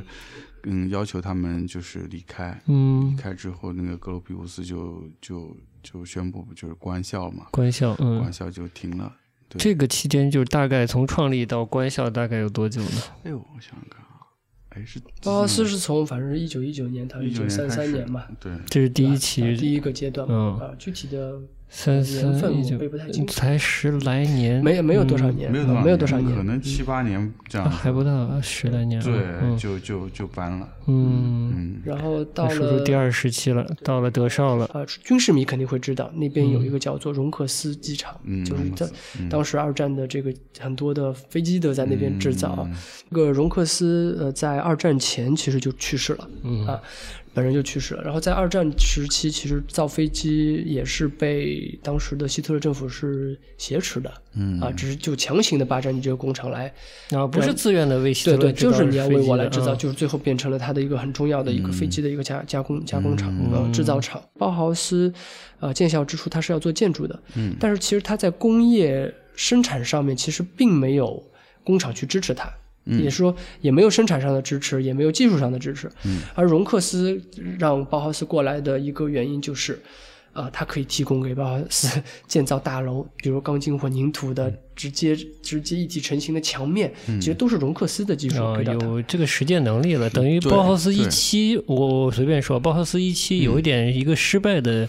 嗯要求他们就是离开，嗯，离开之后那个格罗皮乌斯就就就宣布就是官校嘛，官校，嗯，官校就停了。对，这个期间就大概从创立到官校大概有多久呢？哎呦，我想想看。巴浩斯是从反正是一九一九年到一九三三年嘛，对，这是第一期第一个阶段嘛，嗯，啊，具体的年份我背不太清楚，才十来年，没没有多少年，嗯，没有多少年，可能七八年这样，嗯啊，还不到十来年，对，嗯，就就就搬了，嗯嗯，然后到了说说第二时期了，到了德绍了啊，军事迷肯定会知道，那边有一个叫做容克斯机场，嗯，就是在当时二战的这个很多的飞机都在那边制造，嗯，这个容克斯呃在二战前其实就去世了，嗯啊。本人就去世了，然后在二战时期其实造飞机也是被当时的希特勒政府是挟持的，嗯啊，只是就强行的霸占你这个工厂来，啊，不是自愿的为希特勒，对对，就是你要为我来制造，啊，就是最后变成了它的一个很重要的一个飞机的一个加、嗯、加工加工厂、嗯呃、制造厂。包豪斯呃建校之初它是要做建筑的，嗯，但是其实它在工业生产上面其实并没有工厂去支持它。也是说也没有生产上的支持，也没有技术上的支持，嗯，而容克斯让包豪斯过来的一个原因就是呃，它可以提供给包豪斯建造大楼，比如钢筋混凝土的直接直接一体成型的墙面，嗯，其实都是容克斯的技术，呃、有这个实践能力了，等于包豪斯一期，我随便说包豪斯一期有一点一个失败的，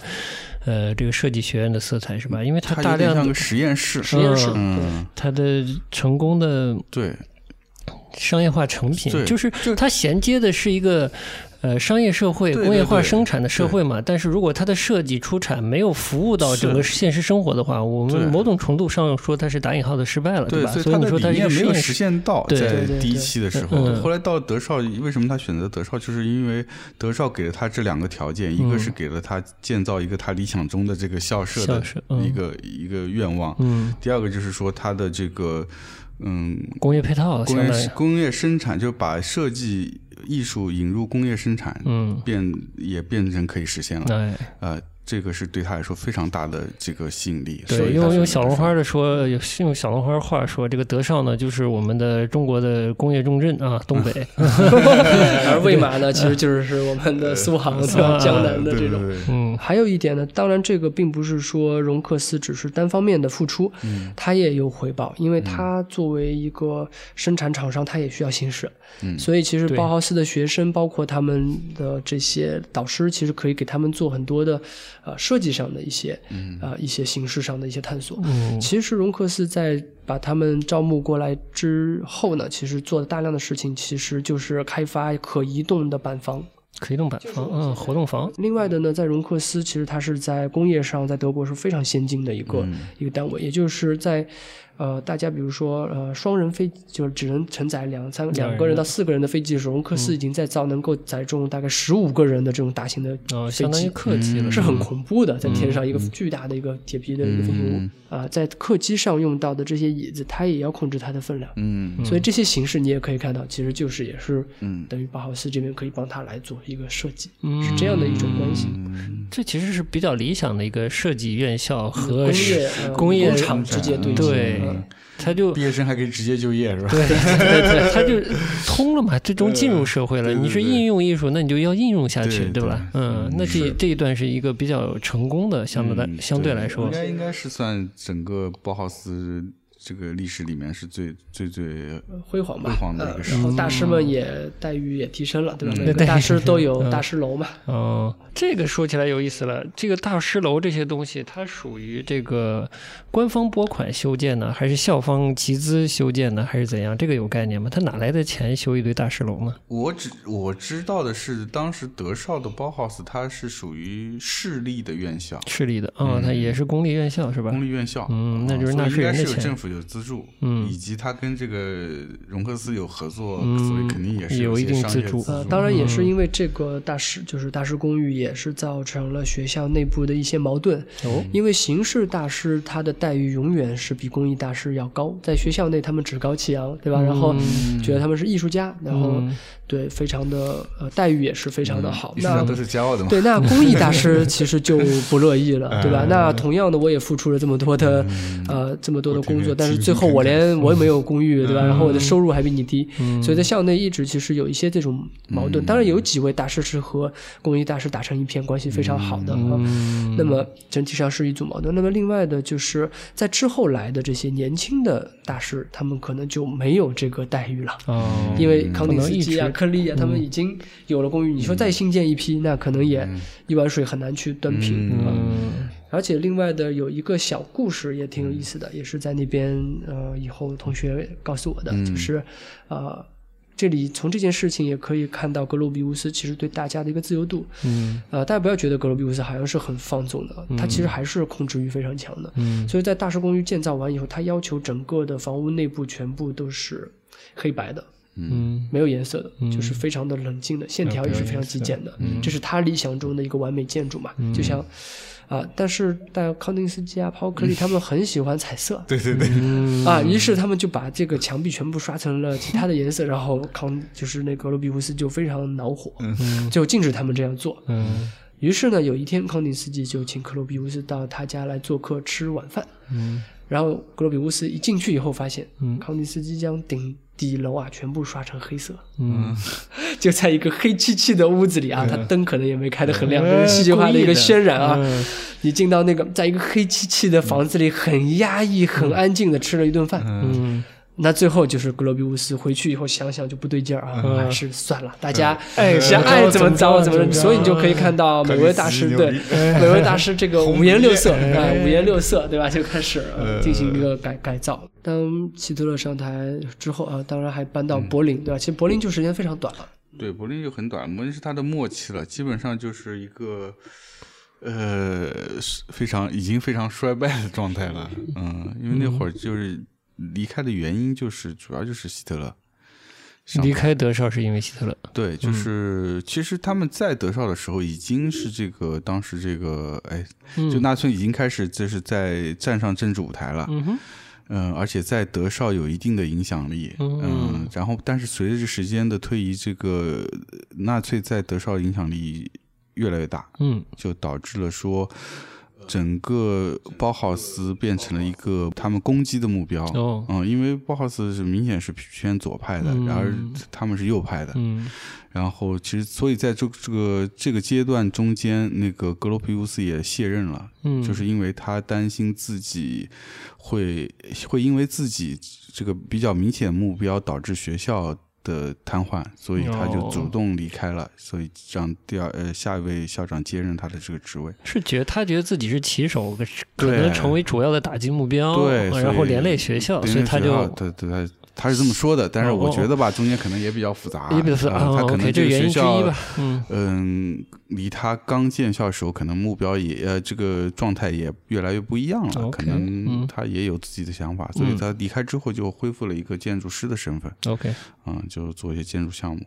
嗯呃，这个设计学院的色彩是吧？因为它大量的它有点像个实验室，实验室，嗯，它的成功的对。商业化成品，就是它衔接的是一个呃商业社会，工业化生产的社会嘛，但是如果它的设计出产没有服务到整个现实生活的话，我们某种程度上说它是打引号的失败了， 对, 对吧？所以你说它也没有实现到，在第一期的时候，对对对对，后来到德绍，为什么他选择德绍，就是因为德绍给了他这两个条件，嗯，一个是给了他建造一个他理想中的这个校舍的一个，嗯，一个愿望，嗯，第二个就是说他的这个。嗯，工业配套，工业工业生产就把设计艺术引入工业生产，嗯，变也变成可以实现了，嗯，呃，这个是对他来说非常大的这个吸引力。对，用用小龙花的说，用小龙花话说，这个德绍呢，就是我们的中国的工业重镇啊，东北。而魏玛呢，其实就是我们的苏杭、江南的这种。嗯，还有一点呢，当然这个并不是说容克斯只是单方面的付出，嗯，他也有回报，因为他作为一个生产厂商，他也需要薪水。嗯，所以其实包豪斯的学生，包括他们的这些导师，其实可以给他们做很多的。呃，设计上的一些，嗯，呃，一些形式上的一些探索。嗯，其实容克斯在把他们招募过来之后呢，其实做了大量的事情，其实就是开发可移动的板房。可移动板房，嗯，活动房。另外的呢，在容克斯，其实它是在工业上，在德国是非常先进的一个、嗯、一个单位，也就是在。呃，大家比如说，呃，双人飞就是只能承载两三两个人到四个人的飞机的时候，容克斯已经在造能够载重大概十五个人的这种大型的飞机，哦、相当于客机了，是很恐怖的，在天上一个巨大的一个铁皮的一个飞行物啊、呃，在客机上用到的这些椅子，它也要控制它的分量，嗯，所以这些形式你也可以看到，其实就是也是，嗯，等于包豪斯这边可以帮他来做一个设计，嗯、是这样的一种关系、嗯。这其实是比较理想的一个设计院校和工业、呃、工业厂直接对接。对嗯、他就毕业生还可以直接就业是吧？对对对，他就通了嘛，最终进入社会了。你是应用艺术，那你就要应用下去， 对, 对, 对, 对吧？嗯，那这这一段是一个比较成功的，相对来、嗯、相对来说，应该应该是算整个包豪斯这个历史里面是最最最辉煌吧，辉煌的一个时候、呃。然后大师们也待遇也提升了，对吧？嗯、大师都有大师楼嘛。哦、嗯嗯，这个说起来有意思了。这个大师楼这些东西，它属于这个官方拨款修建呢，还是校方集资修建呢，还是怎样？这个有概念吗？它哪来的钱修一堆大师楼呢？我只我知道的是，当时德绍的Bauhaus它是属于市立的院校，市立的啊、哦嗯，它也是公立院校是吧？公立院校，嗯，那就是纳税人的钱。有资助，嗯，以及他跟这个容克斯有合作，嗯、所以肯定也是有一定资助。呃，当然也是因为这个大师，就是大师公寓，也是造成了学校内部的一些矛盾。哦，因为形式大师他的待遇永远是比工艺大师要高，在学校内他们趾高气扬，对吧？然后觉得他们是艺术家，然后对非常的呃待遇也是非常的好。嗯、那都是骄傲的嘛。对，那工艺大师其实就不乐意了，对吧？那同样的，我也付出了这么多的、嗯、呃这么多的工作。但是最后我连我也没有公寓，对吧？然后我的收入还比你低，嗯、所以在校内一直其实有一些这种矛盾。嗯、当然有几位大师是和工艺大师打成一片，关系非常好的、嗯、啊。那么整体上是一组矛盾。那么另外的就是在之后来的这些年轻的大师，他们可能就没有这个待遇了，哦、因为康定斯基啊、克利啊，他们已经有了公寓。嗯、你说再新建一批，那可能也一碗水很难去端平、嗯、啊。嗯而且另外的有一个小故事也挺有意思的，也是在那边呃以后同学告诉我的，嗯、就是呃这里从这件事情也可以看到格罗比乌斯其实对大家的一个自由度，嗯呃大家不要觉得格罗比乌斯好像是很放纵的，他、嗯、其实还是控制欲非常强的，嗯所以在大师公寓建造完以后，他要求整个的房屋内部全部都是黑白的。嗯，没有颜色的、嗯，就是非常的冷静的，嗯、线条也是非常极简的、嗯，这是他理想中的一个完美建筑嘛。嗯、就像，啊、呃，但是但康定斯基啊、包克利他们很喜欢彩色，对对对，啊，于是他们就把这个墙壁全部刷成了其他的颜色，然后康就是那格罗比乌斯就非常恼火，嗯、就禁止他们这样做。嗯，于是呢，有一天康定斯基就请格罗比乌斯到他家来做客吃晚饭。嗯，然后格罗比乌斯一进去以后，发现，嗯、康定斯基将顶。底楼啊，全部刷成黑色。嗯，就在一个黑漆漆的屋子里啊，嗯、它灯可能也没开得很亮，这、嗯就是戏剧化的一个渲染啊。嗯、你进到那个，在一个黑漆漆的房子里，很压抑、嗯、很安静的吃了一顿饭。嗯，那最后就是格罗比乌斯回去以后想想就不对劲儿啊，嗯、还是算了，大家、嗯、哎想爱、哎、怎么着怎么着，所以你就可以看到每位大师对每位大师这个五颜六色啊、哎、五颜六色对吧？就开始、呃、进行一个改改造。当希特勒上台之后啊，当然还搬到柏林，嗯、对吧？其实柏林就时间非常短了。对，柏林就很短，柏林是他的末期了，基本上就是一个呃非常已经非常衰败的状态了。嗯，因为那会儿就是离开的原因就是主要就是希特勒离开德绍是因为希特勒。对，就是、嗯、其实他们在德绍的时候已经是这个当时这个哎，就纳粹已经开始就是在站上政治舞台了。嗯哼。嗯，而且在德绍有一定的影响力，嗯，嗯然后但是随着这时间的推移，这个纳粹在德绍影响力越来越大，嗯，就导致了说整个包豪斯变成了一个他们攻击的目标，哦，嗯，因为包豪斯是明显是偏左派的，嗯，然而他们是右派的，嗯，然后其实所以在这个这个阶段中间，那个格罗皮乌斯也卸任了，嗯，就是因为他担心自己会会因为自己这个比较明显目标导致学校的瘫痪，所以他就主动离开了，哦，所以让第二呃下一位校长接任他的这个职位。是觉得他觉得自己是旗手，可能成为主要的打击目标，对，然后连累学校，所以他就对对他他是这么说的。但是我觉得吧，哦哦，中间可能也比较复杂，也比较复杂，啊，他可能这个学校，哦 okay， 嗯, 嗯，离他刚建校时候可能目标也呃这个状态也越来越不一样了，哦，okay， 可能他也有自己的想法，嗯，所以他离开之后就恢复了一个建筑师的身份。OK，嗯，嗯，就做一些建筑项目。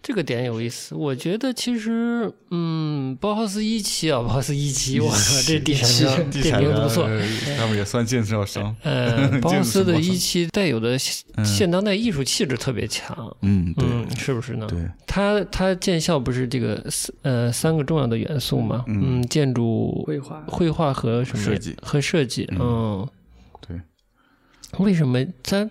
这个点有意思，我觉得其实，嗯，包豪斯一期啊，包豪斯一期，我靠，这地产商点评不错，他们也算建造商。呃，包豪斯的一期带有的现当代艺术气质特别强，嗯，对，嗯，是不是呢？对，他他建校不是这个呃三个重要的元素嘛，嗯，建筑、绘画、绘画和什么设计和设计，嗯，对，为什么咱？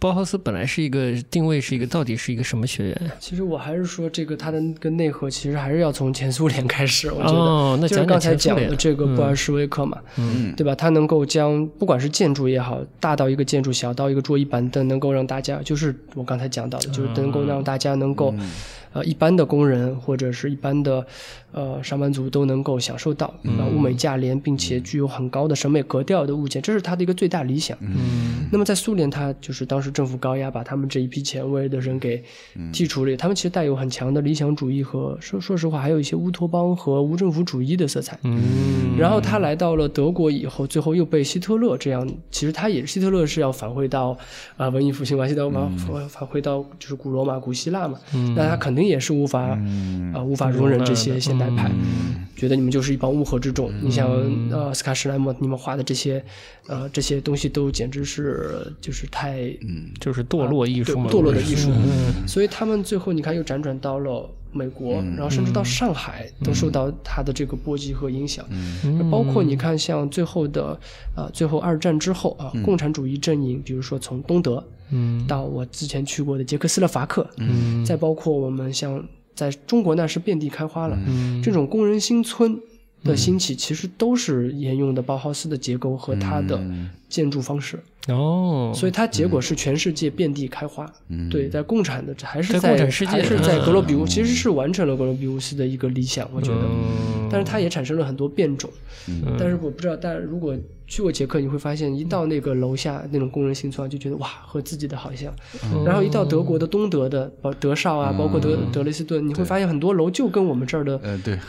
包豪斯本来是一个定位是一个到底是一个什么学院？其实我还是说这个它的跟内核其实还是要从前苏联开始，我觉得，哦，那讲讲前苏联，就是刚才讲的这个布尔什维克嘛，嗯，对吧？它能够将不管是建筑也好，大到一个建筑，小到一个桌椅板凳，能够让大家就是我刚才讲到的，就是能够让大家能够，嗯，呃一般的工人或者是一般的呃上班族都能够享受到，嗯，物美价廉，并且具有很高的审美格调的物件，这是它的一个最大理想。嗯，那么在苏联，它就是当当时政府高压把他们这一批前卫的人给剔除了，嗯，他们其实带有很强的理想主义和说说实话还有一些乌托邦和无政府主义的色彩，嗯，然后他来到了德国以后，最后又被希特勒这样，其实他也希特勒是要返回到啊，呃、文艺复兴嘛，希特勒返回到就是古罗马古希腊嘛，嗯，那他肯定也是无法啊，嗯呃、无法容忍这些现代派，嗯，觉得你们就是一帮乌合之众，嗯，你像呃斯卡什莱姆你们画的这些呃这些东西都简直是就是太嗯，就是堕落艺术嘛，啊，堕落的艺术，嗯，所以他们最后你看又辗转到了美国，嗯，然后甚至到上海都受到他的这个波及和影响，嗯，包括你看像最后的呃，最后二战之后啊，嗯，共产主义阵营，比如说从东德，嗯，到我之前去过的捷克斯洛伐克，嗯，再包括我们像在中国那是遍地开花了，嗯，这种工人新村的兴起其实都是沿用的包豪斯的结构和它的建筑方式，哦，所以它结果是全世界遍地开花，嗯，对，在共产的还是 在, 在共产世界还是在格罗比乌，嗯，其实是完成了格罗比乌斯的一个理想，我觉得，嗯，但是它也产生了很多变种，嗯，但是我不知道，但如果去过捷克你会发现一到那个楼下那种工人新村就觉得哇和自己的好像，嗯，然后一到德国的东德的德绍啊，嗯，包括 德, 德累斯顿你会发现很多楼就跟我们这儿的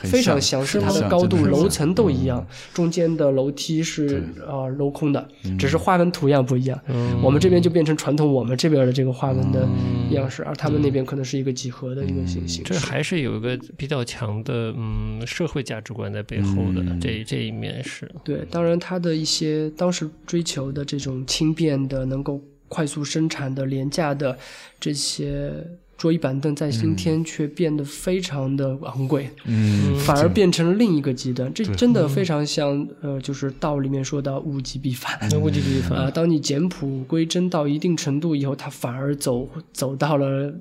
非常相似，它的高度楼层都一样，嗯，中间的楼梯是呃镂空的，嗯，只是花纹图样不一样，嗯，我们这边就变成传统我们这边的这个花纹的样式，嗯，而他们那边可能是一个几何的一个形式，嗯，这还是有一个比较强的嗯社会价值观在背后的，嗯，这这一面是对，当然它的一一些当时追求的这种轻便的能够快速生产的廉价的这些桌椅板凳在今天却变得非常的昂贵，嗯，反而变成了另一个极端，嗯，这真的非常像呃，就是道里面说到物极必反，物极必反，当你简朴归真到一定程度以后，它反而走走到了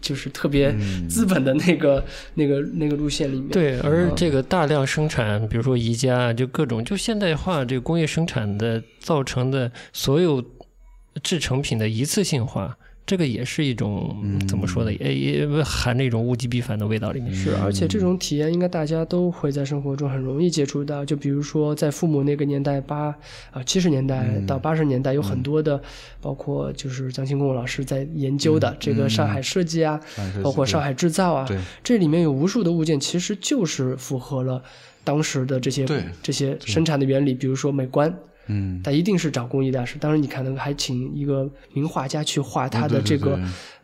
就是特别资本的那个、嗯、那个、那个路线里面。对，而这个大量生产，比如说宜家，就各种就现代化这个工业生产的造成的所有制成品的一次性化。这个也是一种、嗯、怎么说呢，也含着一种物极必反的味道里面。是，而且这种体验应该大家都会在生活中很容易接触到，就比如说在父母那个年代八啊七十年代到八十年代有很多的、嗯、包括就是张庆功老师在研究的这个上海设计啊、嗯、包括上海制造啊、嗯、这里面有无数的物件其实就是符合了当时的这些这些生产的原理，比如说美观，嗯，但一定是找工艺大师。当然，你可能还请一个名画家去画他的这个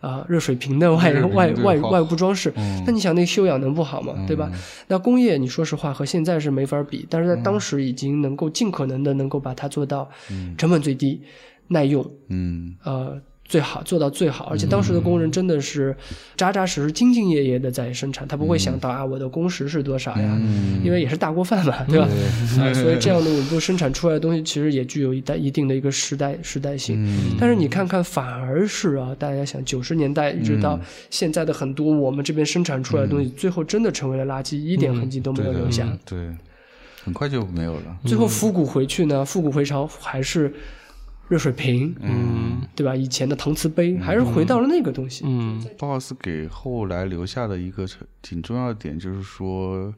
啊、呃、热水瓶的外外外外部装饰。嗯、那你想，那修养能不好吗？对吧？嗯、那工业，你说实话和现在是没法比，但是在当时已经能够尽可能的能够把它做到成本最低、嗯、耐用，嗯，呃。最好做到最好，而且当时的工人真的是扎扎实实兢兢业业的在生产，他不会想到啊我的工时是多少呀，因为也是大锅饭嘛，对吧、啊、所以这样的我们生产出来的东西其实也具有一代一定的一个时代时代性。但是你看看反而是啊，大家想九十年代一直到现在的很多我们这边生产出来的东西最后真的成为了垃圾，一点痕迹都没有留下，对，很快就没有了。最后复古回去呢，复古回潮还是热水瓶，嗯，对吧？以前的搪瓷杯、嗯、还是回到了那个东西。嗯，鲍豪斯给后来留下的一个挺重要的点就是说，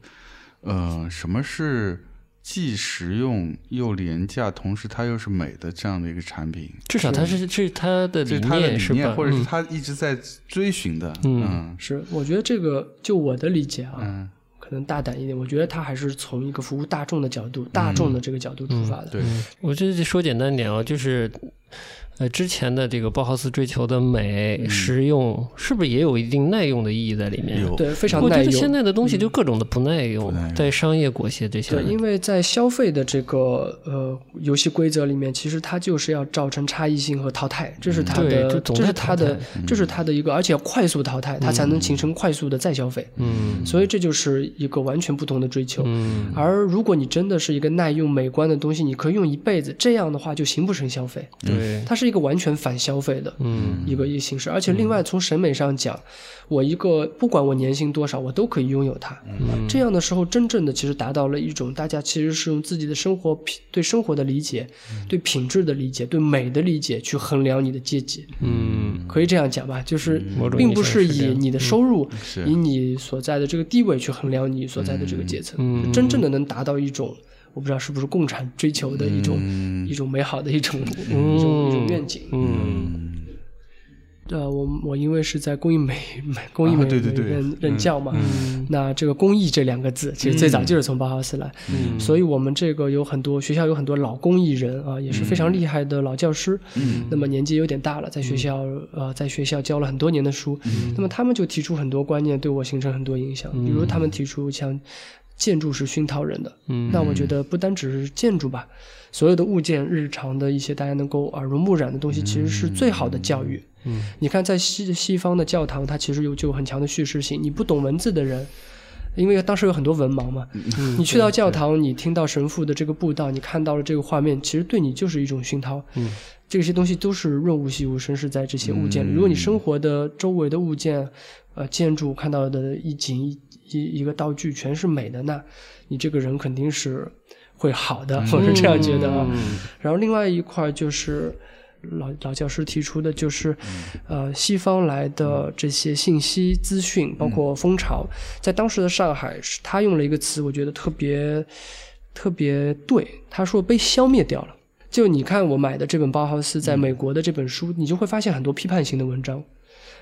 呃，什么是既实用又廉价，同时它又是美的这样的一个产品。至少它是这是它的理念，是吧？或者是它一直在追寻的。嗯，嗯是，我觉得这个就我的理解啊。嗯，能大胆一点，我觉得他还是从一个服务大众的角度、嗯、大众的这个角度出发的、嗯、对，我这说简单点啊，就是呃，之前的这个鲍豪斯追求的美、嗯、实用是不是也有一定耐用的意义在里面？对，非常耐用。我觉得现在的东西就各种的不耐用，嗯、在商业裹挟这些。对，因为在消费的这个呃游戏规则里面，其实它就是要造成差异性和淘汰，这是它的，嗯、这是它的，嗯、这是它的一个，而且要快速淘汰，它才能形成快速的再消费。嗯，所以这就是一个完全不同的追求。嗯，而如果你真的是一个耐用美观的东西，你可以用一辈子，这样的话就形不成消费。对，它是一个完全反消费的一个形式、嗯、而且另外从审美上讲、嗯、我一个不管我年薪多少我都可以拥有它、嗯、这样的时候真正的其实达到了一种大家其实是用自己的生活对生活的理解、嗯、对品质的理解对美的理解去衡量你的阶级，嗯，可以这样讲吧，就是并不是以你的收入、嗯、以你所在的这个地位去衡量你所在的这个阶层、嗯、真正的能达到一种我不知道是不是共产追求的一种、嗯、一种美好的一种、嗯、一种一种愿景。嗯，对、呃，我我因为是在工艺美工艺美、啊、对对对任任教嘛、嗯，那这个工艺这两个字其实最早就是从包豪斯来、嗯，所以我们这个有很多学校有很多老工艺人啊，也是非常厉害的老教师。嗯，那么年纪有点大了，在学校、嗯、呃在学校教了很多年的书、嗯，那么他们就提出很多观念，对我形成很多影响，嗯、比如他们提出像。建筑是熏陶人的，嗯，那我觉得不单只是建筑吧，所有的物件、日常的一些大家能够耳濡目染的东西，其实是最好的教育。嗯，你看在西西方的教堂，它其实有就有很强的叙事性。你不懂文字的人，因为当时有很多文盲嘛，嗯、你去到教堂，你听到神父的这个布道，你看到了这个画面，其实对你就是一种熏陶。嗯，这些东西都是润物细无声，是在这些物件里。嗯、如果你生活的周围的物件，呃，建筑看到的一景一。一一个道具全是美的，那你这个人肯定是会好的，我是这样觉得啊、嗯。然后另外一块就是老老教师提出的，就是、嗯、呃西方来的这些信息资讯，包括风潮，嗯、在当时的上海，他用了一个词，我觉得特别特别对，他说被消灭掉了。就你看我买的这本包豪斯在美国的这本书，嗯、你就会发现很多批判性的文章。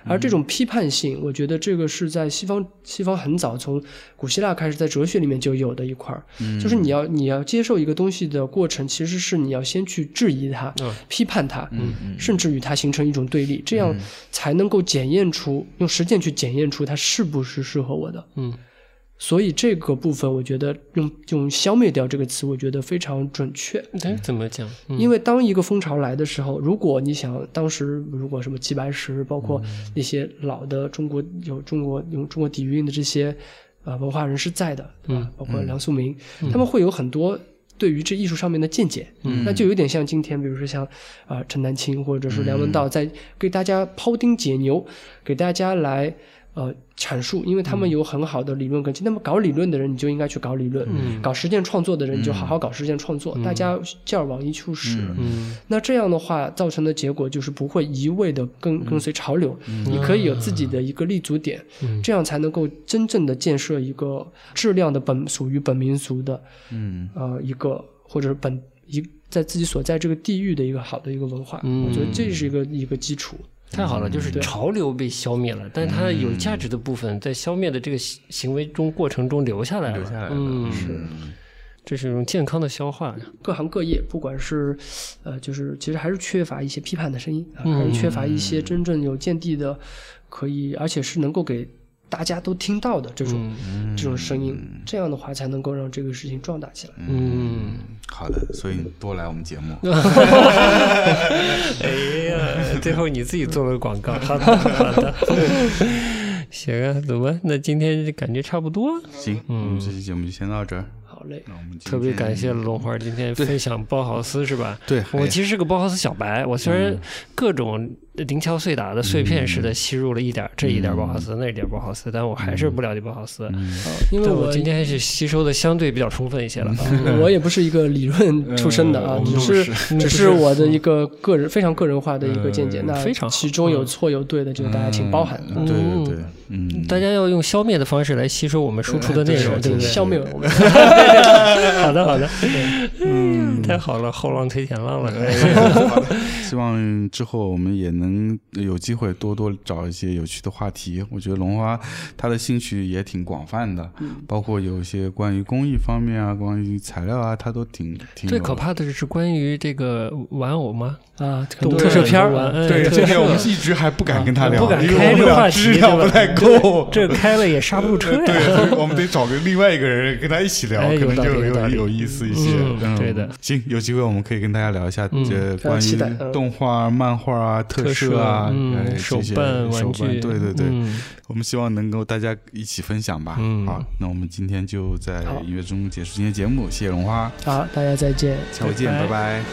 而这种批判性，我觉得这个是在西方，西方很早从古希腊开始，在哲学里面就有的一块儿、嗯，就是你要你要接受一个东西的过程，其实是你要先去质疑它、嗯、批判它、嗯嗯，甚至与它形成一种对立，这样才能够检验出，用实践去检验出它是不是适合我的。嗯，所以这个部分，我觉得用用消灭掉这个词，我觉得非常准确。哎，怎么讲、嗯？因为当一个风潮来的时候，如果你想当时如果什么齐白石，包括那些老的中国有中国有中国底蕴的这些呃文化人是在的，对吧？嗯、包括梁漱溟、嗯，他们会有很多对于这艺术上面的见解。嗯，那就有点像今天，比如说像啊、呃、陈丹青或者是梁文道，在给大家庖丁解牛，给大家来。呃，阐述，因为他们有很好的理论根基。那么搞理论的人，你就应该去搞理论；嗯、搞实践创作的人，你就好好搞实践创作。嗯、大家教往一处使、嗯嗯。那这样的话，造成的结果就是不会一味的跟、嗯、跟随潮流、嗯。你可以有自己的一个立足点、嗯，这样才能够真正的建设一个质量的本属于本民族的，嗯，呃，一个或者是本一在自己所在这个地域的一个好的一个文化。嗯、我觉得这是一个一个基础。太好了，就是潮流被消灭了，嗯、但它有价值的部分在消灭的这个行为中过程中留下来了。留下来了，嗯，是，这是一种健康的消化。各行各业，不管是呃，就是其实还是缺乏一些批判的声音，还是缺乏一些真正有见地的，可以而且是能够给大家都听到的这种、嗯、这种声音、嗯，这样的话才能够让这个事情壮大起来。嗯，好的，所以多来我们节目。哎呀，最后你自己做了个广告，好的，好的。行啊，怎么？那今天感觉差不多。行，嗯，这期节目就先到这儿。好嘞，那我们特别感谢龙花今天分享包豪斯是吧？对，我其实是个包豪斯小白，我虽然各种零敲碎打的碎片式的吸入了一点、嗯、这一点包豪斯、嗯、那一点包豪斯，但我还是不了解包豪斯、嗯、因为我今天还是吸收的相对比较充分一些了、嗯、我也不是一个理论出身的啊，嗯、只是、嗯、只是我的一个个人、嗯、非常个人化的一个见解、嗯、那其中有错有对的就大家请包涵、嗯、对对对、嗯、大家要用消灭的方式来吸收我们输出的内容、嗯、对不对？消灭我们好的好的，嗯，太好了，后浪推前浪了、嗯、希望之后我们也能能有机会多多找一些有趣的话题。我觉得龙花她的兴趣也挺广泛的、嗯、包括有一些关于工艺方面啊，关于材料啊，她都挺挺。最可怕的是关于这个玩偶吗？啊，特摄片玩、嗯、对，这个我们一直还不敢跟她聊，不敢开这个话题，质量不太够，这个开了也刹不住车呀、啊。对，我们得找个另外一个人跟她一起聊，哎、可能就 有, 有, 有意思一些、嗯嗯。对的，行，有机会我们可以跟大家聊一下这关于动画、嗯、漫画啊、特。是啊，嗯，手办玩具，对对对、嗯，我们希望能够大家一起分享吧。嗯，好，那我们今天就在音乐中结束今天节目，谢谢龙花。好，大家再见，下回见，拜拜。拜拜。